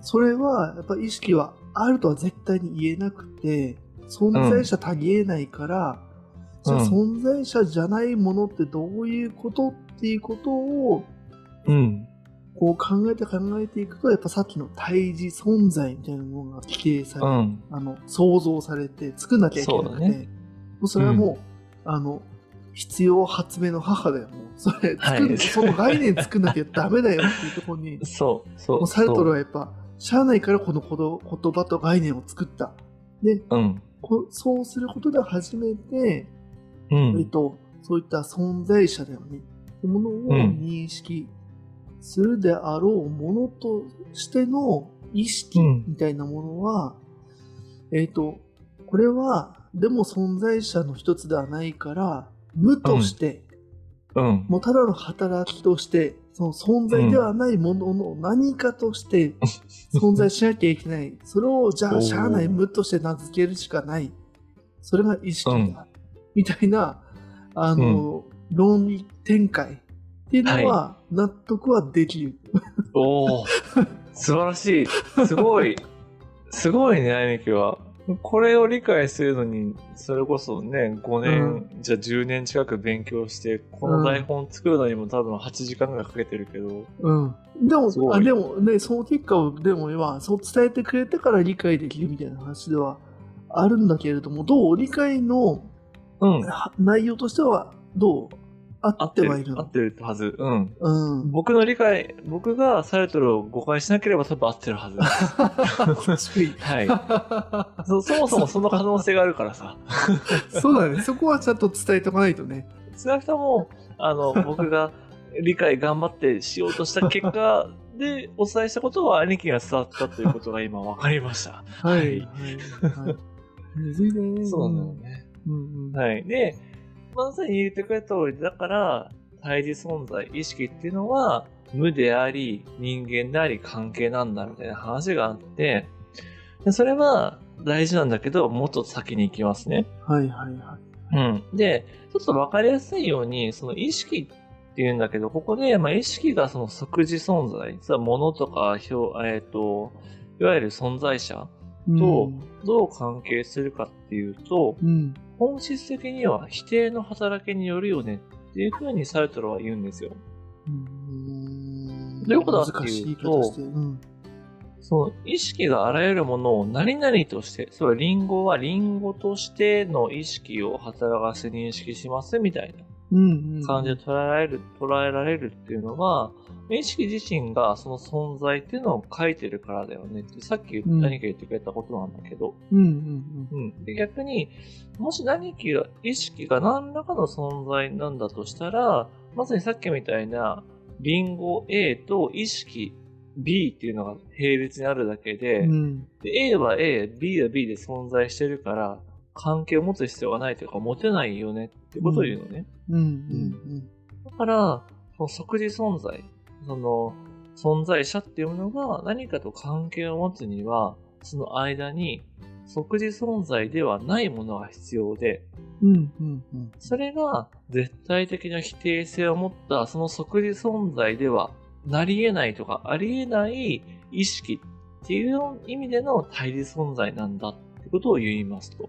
それはやっぱり意識はあるとは絶対に言えなくて、存在者たぎえないから、じゃあ存在者じゃないものってどういうことっていうことを、こう考えていくと、やっぱさっきの対自存在みたいなものが規定され、想像されて作んなきゃいけなくて、それはもう、必要発明の母だよ。それその概念作んなきゃダメだよっていうところにもうサルトルはやっぱしゃあないからこの言葉と概念を作ったで、そうすることで初めて、そういった存在者だよねってものを認識するであろうものとしての意識みたいなものは、これはでも存在者の一つではないから無として、もうただの働きとしてその存在ではないものの何かとして存在しなきゃいけない、それをじゃあしゃあない無として名付けるしかない、それが意識だ、みたいな論理展開っていうのは納得はできる、お素晴らしい、すごいねあゆみきは。これを理解するのにそれこそね5年、じゃあ10年近く勉強してこの台本作るのにも多分8時間ぐらいかけてるけど、でもね、その結果をでも今そう伝えてくれたから理解できるみたいな話ではあるんだけれども、どう理解の内容としてはどう合ってるはず、僕の理解、僕がサイトルを誤解しなければ多分合ってるはずはいそもそもその可能性があるからさそうだね、そこはちゃんと伝えておかないとね。少なくとも僕が理解頑張ってしようとした結果でお伝えしたことは兄貴が伝わったということが今分かりましたそうなのね、はい、でまさに言ってくれた通りだから、対自存在意識っていうのは無であり人間であり関係なんだみたいな話があって、でそれは大事なんだけどもっと先に行きますね。でちょっと分かりやすいようにその意識っていうんだけど、ここで、意識がその即時存在、実は物とかいわゆる存在者とどう関係するかっていうと、本質的には否定の働きによるよねっていうふうにサルトルは言うんですよ。どういうことかっていうと、その意識があらゆるものを何々として、それはリンゴはリンゴとしての意識を働かせ認識しますみたいな感じで捉えられるっていうのは、意識自身がその存在っていうのを書いてるからだよねって、さっき何か言ってくれたことなんだけど、で逆にもし何か意識が何らかの存在なんだとしたら、まさにさっきみたいなリンゴ A と意識 B っていうのが並列にあるだけ で A は A、B は B で存在してるから関係を持つ必要がないというか持てないよねってことを言うのね。だから即時存在、その存在者っていうものが何かと関係を持つには、その間に即時存在ではないものが必要で、それが絶対的な否定性を持ったその即時存在ではなり得ないとかあり得ない意識っていう意味での対立存在なんだってことを言いますと。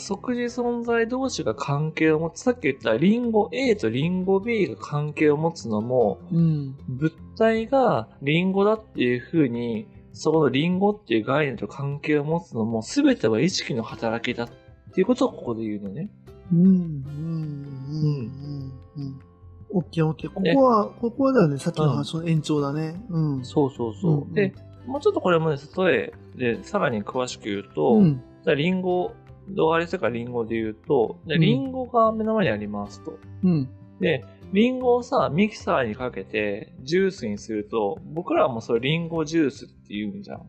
即時存在同士が関係を持つ、さっき言ったリンゴ A とリンゴ B が関係を持つのも、物体がリンゴだっていうふうにそこのリンゴっていう概念と関係を持つのも全ては意識の働きだっていうことをここで言うのね。OK。ここはだよね、さっきの話の延長だね。でもうちょっとこれもね、例えでさらに詳しく言うと、リンゴどうあれしたか、リンゴで言うと、リンゴが目の前にありますと、でリンゴをさミキサーにかけてジュースにすると、僕らはもうそれリンゴジュースって言うんじゃん。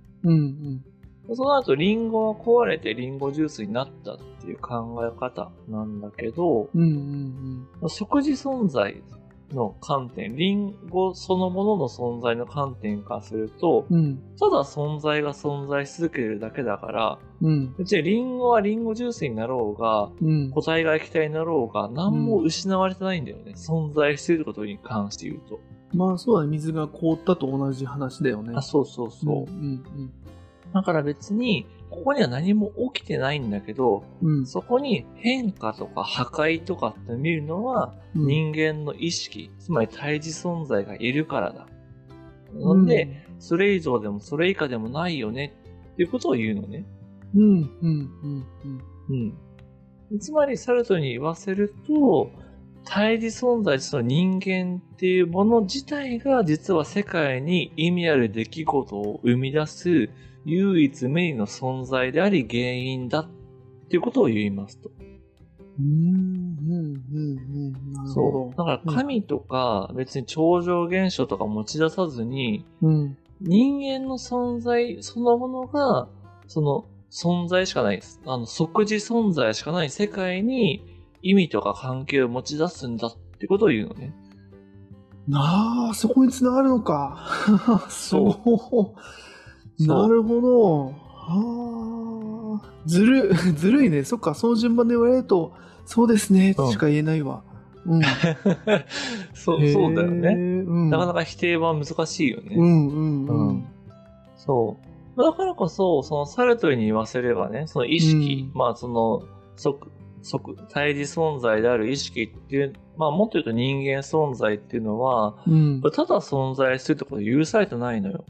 その後リンゴが壊れてリンゴジュースになったっていう考え方なんだけど、即時存在の観点、リンゴそのものの存在の観点からすると、ただ存在が存在し続けるだけだから、別にリンゴはリンゴジュースになろうが、固体が液体になろうが何も失われてないんだよね、存在していることに関して言うと。まあそうだね、水が凍ったと同じ話だよね。だから別にここには何も起きてないんだけど、そこに変化とか破壊とかって見るのは人間の意識、つまり対自存在がいるからだ。なので、それ以上でもそれ以下でもないよねっていうことを言うのね。つまりサルトルに言わせると、対自存在と人間っていうもの自体が実は世界に意味ある出来事を生み出す唯一無二の存在であり原因だっていうことを言いますと。そう。だから神とか別に超常現象とか持ち出さずに、うん、人間の存在そのものがその存在しかない即時存在しかない世界に意味とか関係を持ち出すんだってことを言うのね。なあ、そこに繋がるのか。そう。なるほど。ああ、ずるいね。そっか、その順番で言われると、そうですねしか言えないわ。うん、そうだよね、うん。なかなか否定は難しいよね。うんうんうん。うん、そう。だからこそ、そのサルトルに言わせればね、その意識、うん、まあその対峙存在である意識っていう、まあもっと言うと人間存在っていうのは、うん、ただ存在するってことは許されてないのよ。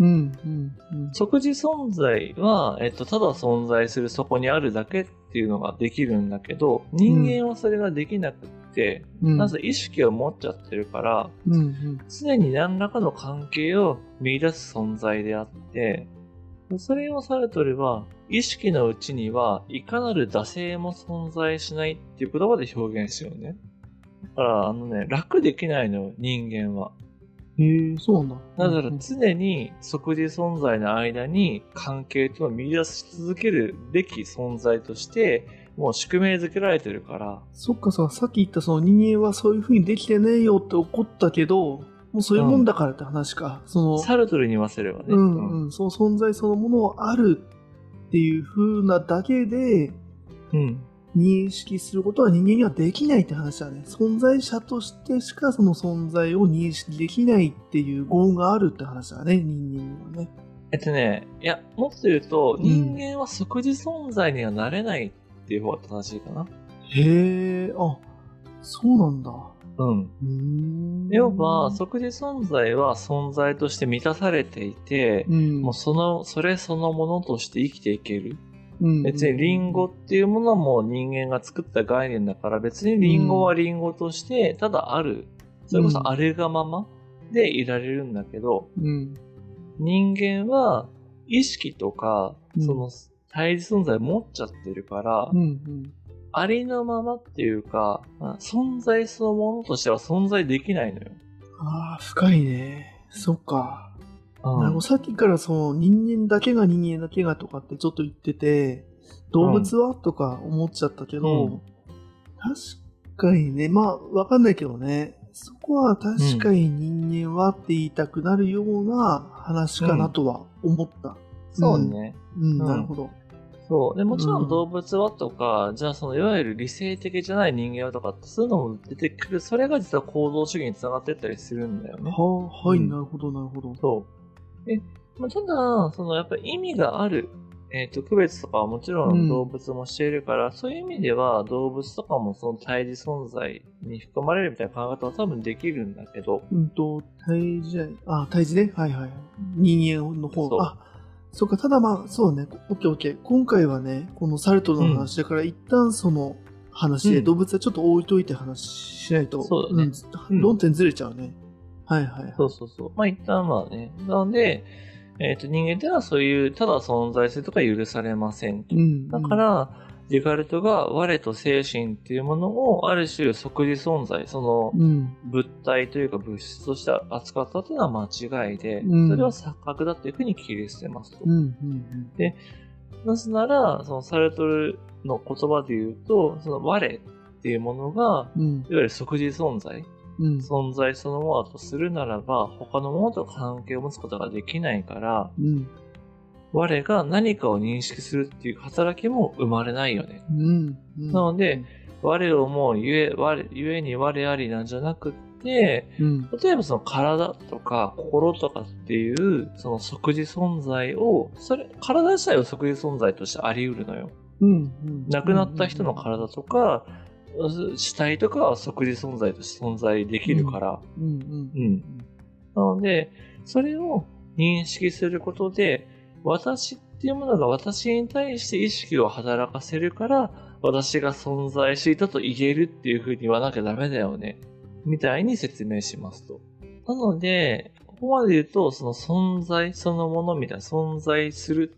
うんうんうん、即時存在は、ただ存在するそこにあるだけっていうのができるんだけど、人間はそれができなくって、うん、なぜ意識を持っちゃってるから、うんうん、常に何らかの関係を見出す存在であって、それをサルトルは意識のうちにはいかなる惰性も存在しないっていう言葉で表現しようね。だから楽できないのよ人間は。そうなんだ。だから常に即時存在の間に関係とは見出し続けるべき存在としてもう宿命づけられてるから。そっかさ、さっき言ったその人間はそういう風にできてねえよって怒ったけど、もうそういうもんだからって話か。うん、そのサルトルに言わせればね。うんうん。その存在そのものをあるっていう風なだけで、うん。認識することは人間にはできないって話だね。存在者としてしかその存在を認識できないっていう業があるって話だね、人間にはね。いや、もっと言うと、人間は即時存在にはなれないっていう方が正しいかな。へえ、あ、そうなんだ。うん。要は、即時存在は存在として満たされていて、うん、もうそれそのものとして生きていける。別にリンゴっていうものはもう人間が作った概念だから別にリンゴはリンゴとしてただある、それこそあるがままでいられるんだけど、人間は意識とかその対立存在を持っちゃってるからありのままっていうか存在そのものとしては存在できないのよ。ああ、深いね。そっか。さっきからその人間だけがとかってちょっと言ってて動物は、とか思っちゃったけど、確かにね、まあ分かんないけどね、そこは確かに人間はって言いたくなるような話かなとは思った、そうね、なるほど。そうで、もちろん動物はとか、じゃあそのいわゆる理性的じゃない人間はとかってそういうのも出てくる。それが実は行動主義につながっていったりするんだよね。はい、なるほどなるほど。そうただそのやっぱり意味がある、区別とかはもちろん動物もしているから、そういう意味では動物とかもその対峙存在に含まれるみたいな考え方は多分できるんだけど、対峙ね、はいはい、人間の方。そっか。ただまあそうね、OK 今回はねこのサルトルの話だから、一旦その話で動物はちょっと置いといて話しないと、そうだね、論点ずれちゃうね。はいはい。そう。まあ一旦はね。なので、人間ではそういう、ただ存在するとか許されませんと。だから、デカルトが我と精神っていうものをある種即時存在、その物体というか物質として扱ったというのは間違いで、それは錯覚だというふうに切り捨てますと。で、なぜなら、そのサルトルの言葉で言うと、その我っていうものが、いわゆる即時存在。存在そのものだとするならば他のものと関係を持つことができないから、我が何かを認識するっていう働きも生まれないよね、なので我をもうゆえに我ありなんじゃなくって、例えばその体とか心とかっていうその即時存在を体自体を即時存在としてあり得るのよ、亡くなった人の体とか死体とかは即時存在として存在できるから、なのでそれを認識することで私っていうものが私に対して意識を働かせるから私が存在していたと言えるっていうふうに言わなきゃダメだよねみたいに説明しますと。なのでここまで言うとその存在そのものみたいな存在する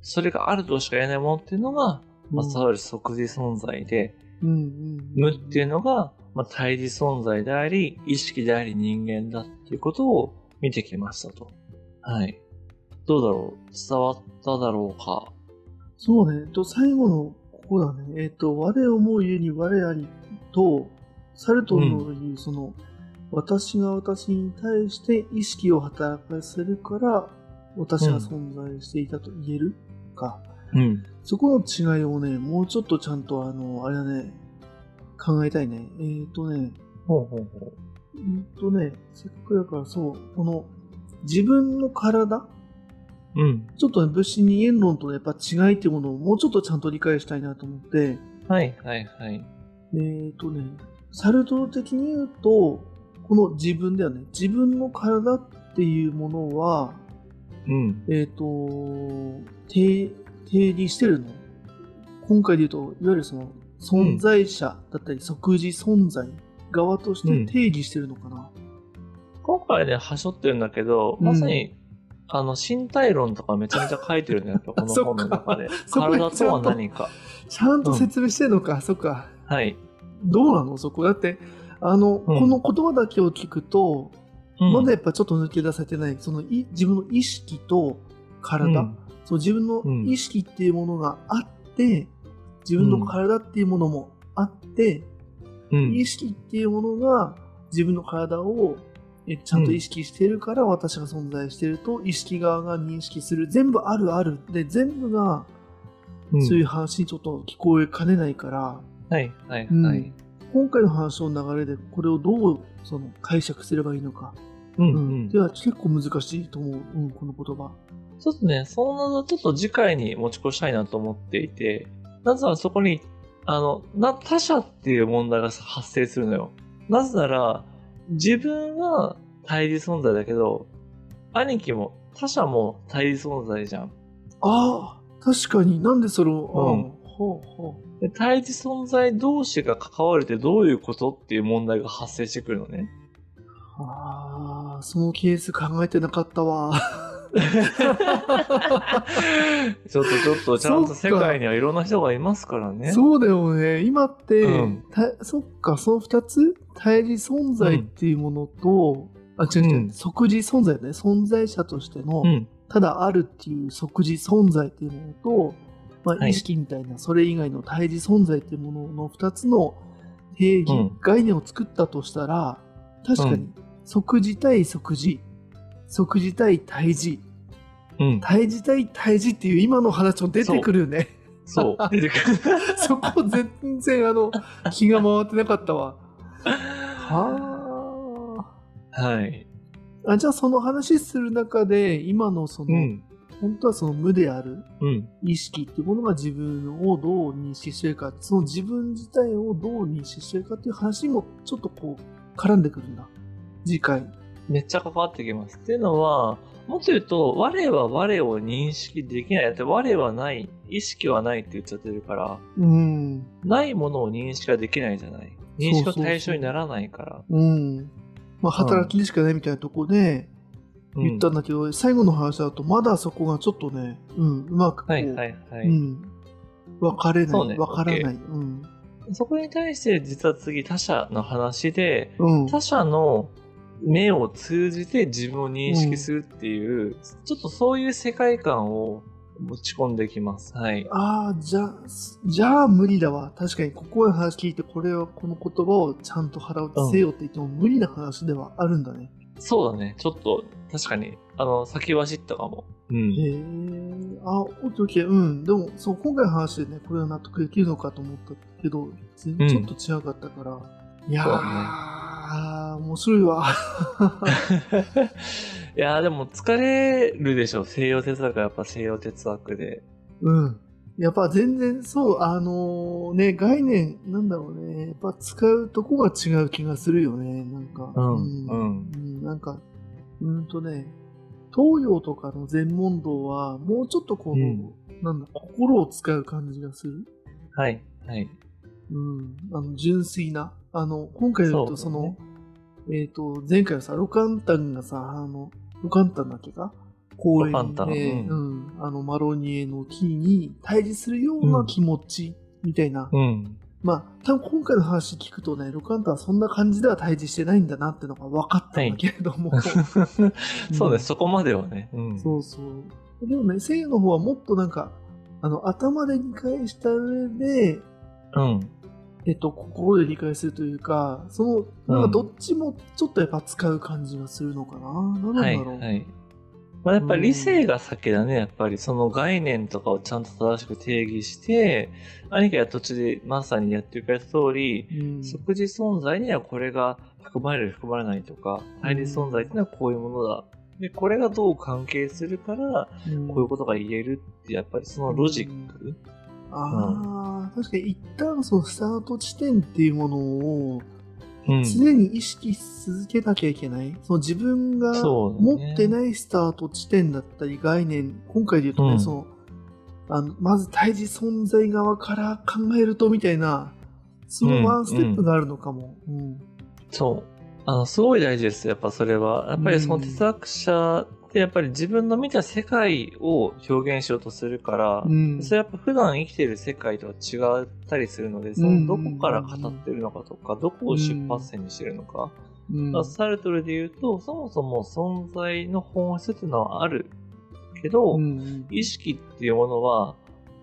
それがあるとしか言えないものっていうのが、まあ、そういう即時存在で無っていうのが、まあ、対峙存在であり、意識であり人間だっていうことを見てきましたと。はい。どうだろう、伝わっただろうか。そうね、最後のここだね。我思うゆえに我ありと、サルトルの言うその、私が私に対して意識を働かせるから、私が存在していたと言えるか。うん、そこの違いをね、もうちょっとちゃんとあれだね、考えたいね。せっかくだからそう、この自分の体、うん、ちょっとね、物質二元論とのやっぱ違いっていうものをもうちょっとちゃんと理解したいなと思って。はいはいはい。サルトル的に言うと、この自分だよね。自分の体っていうものは、うん、定義してるの。今回で言うと、いわゆるその存在者だったり、即時存在側として定義してるのかな。うん、今回ではしょってるんだけど、まさに、身体論とかめちゃめちゃ書いてるね、やっぱこの本の中で。体とは何か。ちゃんと説明してるのか、そっか。はい。どうなのそこだって、この言葉だけを聞くと、まだやっぱちょっと抜け出せてない、その自分の意識と体、その自分の意識っていうものがあって、自分の体っていうものもあって、意識っていうものが自分の体をちゃんと意識してるから私が存在してると意識側が認識する、全部あるあるで全部がそういう話にちょっと聞こえかねないから、はいはいはい、今回の話の流れでこれをどうその解釈すればいいのか、では結構難しいと思う、この言葉。ちょっとね、そのちょっと次回に持ち越したいなと思っていて、なぜならそこに他者っていう問題が発生するのよ。なぜなら自分は対立存在だけど、兄貴も他者も対立存在じゃん。ああ、確かに。なんでそれを、で、対立存在同士が関わるってどういうことっていう問題が発生してくるのね。ああ、そのケース考えてなかったわ。ちょっとちゃんと世界にはいろんな人がいますからね。そうだよね。今って、そっか、その2つ対立存在っていうものと、即時存在だね。存在者としての、ただあるっていう即時存在っていうものと、まあ、意識みたいな、それ以外の対立存在っていうものの2つの定義、概念を作ったとしたら、確かに即時対即時、即時対対時、対時対対時っていう今の話も出てくるよね。そう出てくる。そこ全然気が回ってなかったわ。はあ。はい。あ、じゃあその話する中で今のその、本当はその無である意識っていうものが自分をどう認識してるか、その自分自体をどう認識してるかっていう話もちょっとこう絡んでくるんだ。次回。めっちゃ関わってきます。っていうのは、もっと言うと、我は我を認識できない。だって我はない、意識はないって言っちゃってるから、ないものを認識はできないじゃない。認識の対象にならないから。まあ、働きでしかないみたいなとこで言ったんだけど、最後の話だと、まだそこがちょっとね、うまくこう、分かれない、分からない。そこに対して、実は次、他者の話で、他者の目を通じて自分を認識するっていう、ちょっとそういう世界観を持ち込んできます。はい。ああ、じゃあ無理だわ。確かにここの話聞いて、この言葉をちゃんと腹落ちせよって言っても無理な話ではあるんだね。そうだね。ちょっと確かに先走ったかも。へえ。あ、OK。でもそう、今回の話でね、これは納得できるのかと思ったけど、全然ちょっと違かったから。いやー。面白いわ。いやでも疲れるでしょ、西洋哲学は。やっぱ西洋哲学でやっぱ全然そう、概念なんだろうね、やっぱ使うとこが違う気がするよね。なんかなんか東洋とかの禅問答はもうちょっとこの、心を使う感じがする。はいはい。純粋な今回だとその前回はさ、ロカンタンだっけか、公園で、マロニエの木に対峙するような気持ちみたいなまあ多分今回の話聞くとね、ロカンタはそんな感じでは対峙してないんだなってのが分かったんだけれども、はい、そうです、そこまではね、うん、そうそう。でもね、聖夜の方はもっとなんか頭で理解した上で、うん、心で理解するというか、そのなんかどっちもちょっとやっぱ使う感じがするのかな、うん、なんだろう、はいはい。まあ、やっぱり理性が先だね、やっぱりその概念とかをちゃんと正しく定義して、何かや途中でまさにやってくれた通り、うん、即時存在にはこれが含まれる、含まれないとか、対立存在ってのはこういうものだ。で、これがどう関係するから、こういうことが言えるって、やっぱりそのロジック。うん、ああ、確かに一旦そのスタート地点っていうものを、常に意識し続けなきゃいけない、うん、その自分が持ってないスタート地点だったり概念、ね、今回で言うとね、うん、そのまず対峙存在側から考えるとみたいな、そのワンステップがあるのかも、うんうん、そう、すごい大事です。やっぱそれはやっぱりその哲学者ってやっぱり自分の見た世界を表現しようとするから、うん、それやっぱ普段生きてる世界とは違ったりするので、そのどこから語ってるのかとか、どこを出発点にしてるのか、うん、サルトルで言うと、そもそも存在の本質っていうのはあるけど、うん、意識っていうものは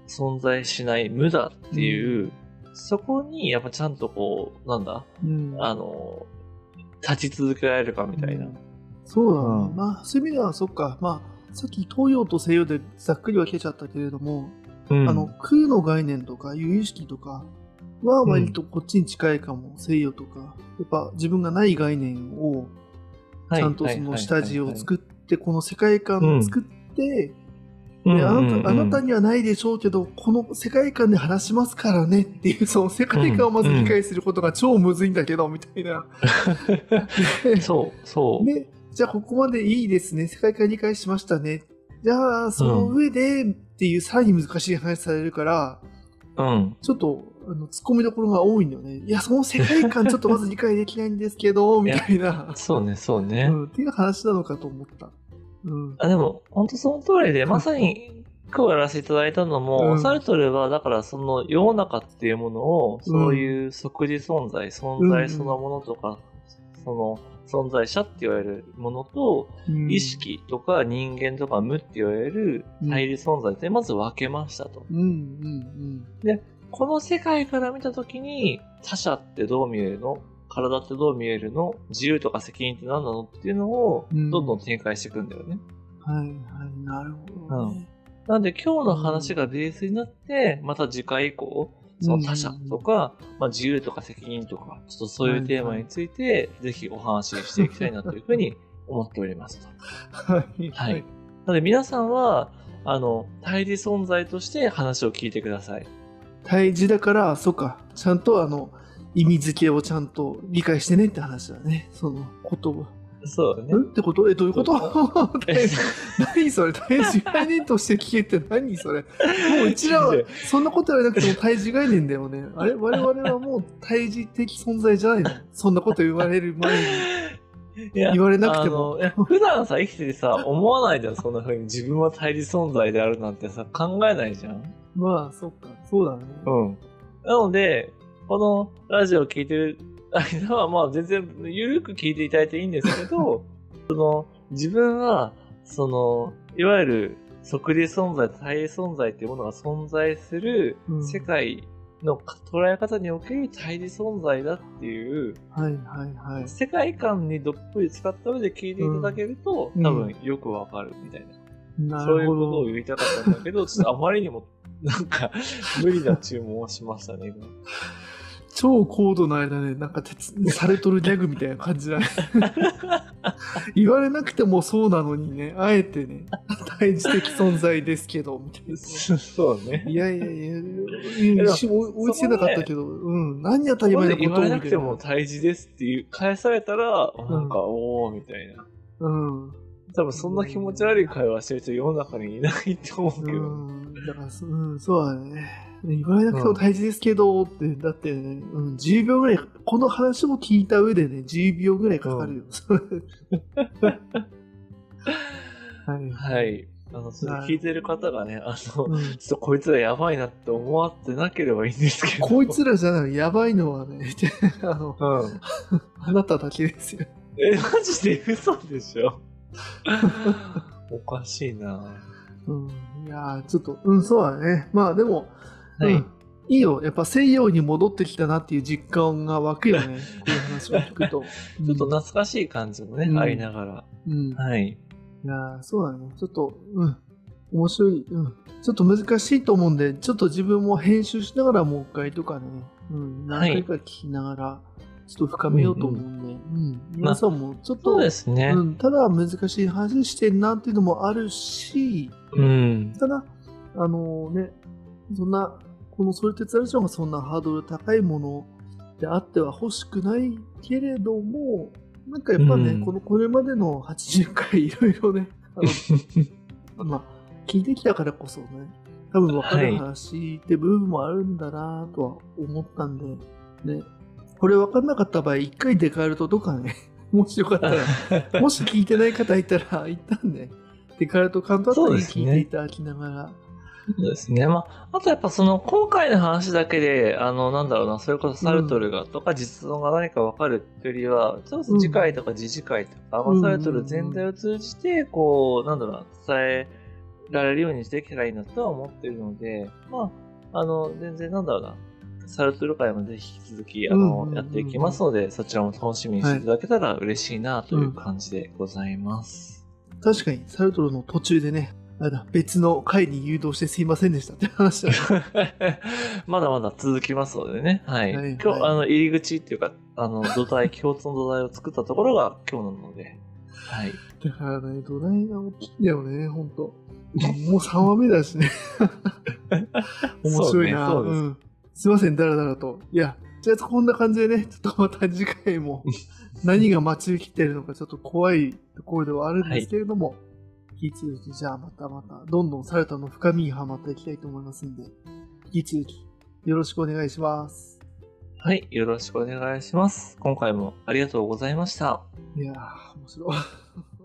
存在しない、無だっていう、うん、そこにやっぱちゃんとこうなんだ、うん、立ち続けられるかみたいな、うん、そうだな、うん、まあそういう意味ではそっか、まあさっき東洋と西洋でざっくり分けちゃったけれども、うん、空の概念とか有意識とかは割とこっちに近いかも、うん、西洋とかやっぱ自分がない概念をちゃんとその下地を作って、この世界観を作って、うん、であなたにはないでしょうけど、この世界観で話しますからねっていう、その世界観をまず理解することが超むずいんだけど、みたいな。そうそう。ね、じゃあここまでいいですね、世界観理解しましたね、じゃあその上でっていう、さらに難しい話されるから、うん、ちょっと突っ込みどころが多いんだよね。いや、その世界観ちょっとまず理解できないんですけどみたいな。そうねそうね、うん、っていう話なのかと思った、うん、でも本当その通りで、まさに今日やらせていただいたのも、うん、サルトルはだからその世の中っていうものを、そういう即時存在、うん、存在そのものとか、うん、その存在者って言われるものと、うん、意識とか人間とか無って言われる対立存在でまず分けましたと、うんうんうん、でこの世界から見たときに、他者ってどう見えるの、体ってどう見えるの、自由とか責任って何なのっていうのをどんどん展開していくんだよね、うん、はいはい、なるほど、ね、うん、なので今日の話がベースになって、また次回以降その他者とか、まあ、自由とか責任とか、ちょっとそういうテーマについてぜひお話ししていきたいなというふうに思っておりますと。はい、はい、なので皆さんは対峙存在として話を聞いてください。対峙だから、そうか、ちゃんと意味付けをちゃんと理解してねって話だね、その言葉。そうだね。ってこと、どういうこと？何それ、対峙概念として聞けって何それ。もううちらはそんなこと言われなくても対峙概念だよね。あれ、我々はもう対峙的存在じゃないの？そんなこと言われる前に、言われなくても。普段さ、生きててさ、思わないじゃん、そんな風に自分は対峙存在であるなんてさ、考えないじゃん。まあそっか、そうだね。うん。なのでこのラジオを聞いてる間はまあ全然ゆるく聞いていただいていいんですけど、その自分はそのいわゆる即時存在、対立存在っていうものが存在する世界の捉え方における対立存在だっていう、うん、はいはいはい、世界観にどっぷり使った上で聞いていただけると、うん、多分よくわかるみたいな、うん、そういうことを言いたかったんだけど、ちょっとあまりにもなんか無理な注文をしましたね。超高度な間で、なんかサルトルギャグみたいな感じだね。言われなくてもそうなのにね、あえてね、対峙的存在ですけどみたいな。そうね。いやいやいや、追いつけなかったけど、うん、何当たり前のことを言われなくても対峙ですっていう返されたら、なんか、うん、おーみたいな。うん。多分そんな気持ち悪い会話してる人、世の中にいないと思うけど。うん、だから、うん、そうだね。言われなくても大事ですけどって、うん、だってね、うん、10秒ぐらい、この話も聞いた上でね、10秒ぐらいかかるよ、うん、はい、はい、それ聞いてる方がね、ちょっとこいつらやばいなって思わってなければいいんですけど。こいつらじゃない、やばいのはね、あなただけですよ。マジで嘘でしょ。おかしいな。いやちょっと、そうだね。まあでも、はい、いいよ。やっぱ西洋に戻ってきたなっていう実感が湧くよね。こういう話を聞くと。ちょっと懐かしい感じもね、ありながら。はい。いやそうだね。ちょっと、面白い。ちょっと難しいと思うんで、ちょっと自分も編集しながらもう一回とかね、何回か聞きながら、ちょっと深めようと思うんで、皆さんもちょっと、そうですね。ただ難しい話してんなっていうのもあるし、ただ、ね、そんな、このソルテツアルションがそんなハードル高いものであっては欲しくないけれども、なんかやっぱね、これまでの80回いろいろね、まあ、聞いてきたからこそね、多分分かる話って部分もあるんだなとは思ったんで、ね、これ分かんなかった場合、一回デカルトとかね、もしよかったら、もし聞いてない方いたら、一旦ね、デカルト感とあったり聞いていただきながら、そうですね。まあ、あとやっぱその今回の話だけで、なんだろうな、それこそサルトルがとか実存が何か分かるっていうよりは、ちょっと次回とか次々回とか、サルトル全体を通じて、こう、なんだろうな、伝えられるようにしていけたらいいなとは思ってるので、まあ、全然なんだろうな、サルトル会もぜひ引き続き、やっていきますので、そちらも楽しみにしていただけたら嬉しいなという感じでございます。確かに、サルトルの途中でね、別の回に誘導してすいませんでしたって話だまだまだ続きますのでね、はいはいはい、今日入り口っていうか土台共通の土台を作ったところが今日なので、はい、だからね土台が大きいんだよね本当。もう3話目だしね面白いな、そうね、そうです、すいませんだらだらと。いやじゃあこんな感じでねちょっとまた次回も何が待ち受けてるのかちょっと怖いところではあるんですけれども、はい、引き続きじゃあまたどんどんサルトルの深みにはまっていきたいと思いますんで、引き続きよろしくお願いします。はい、よろしくお願いします。今回もありがとうございました。いやー面白い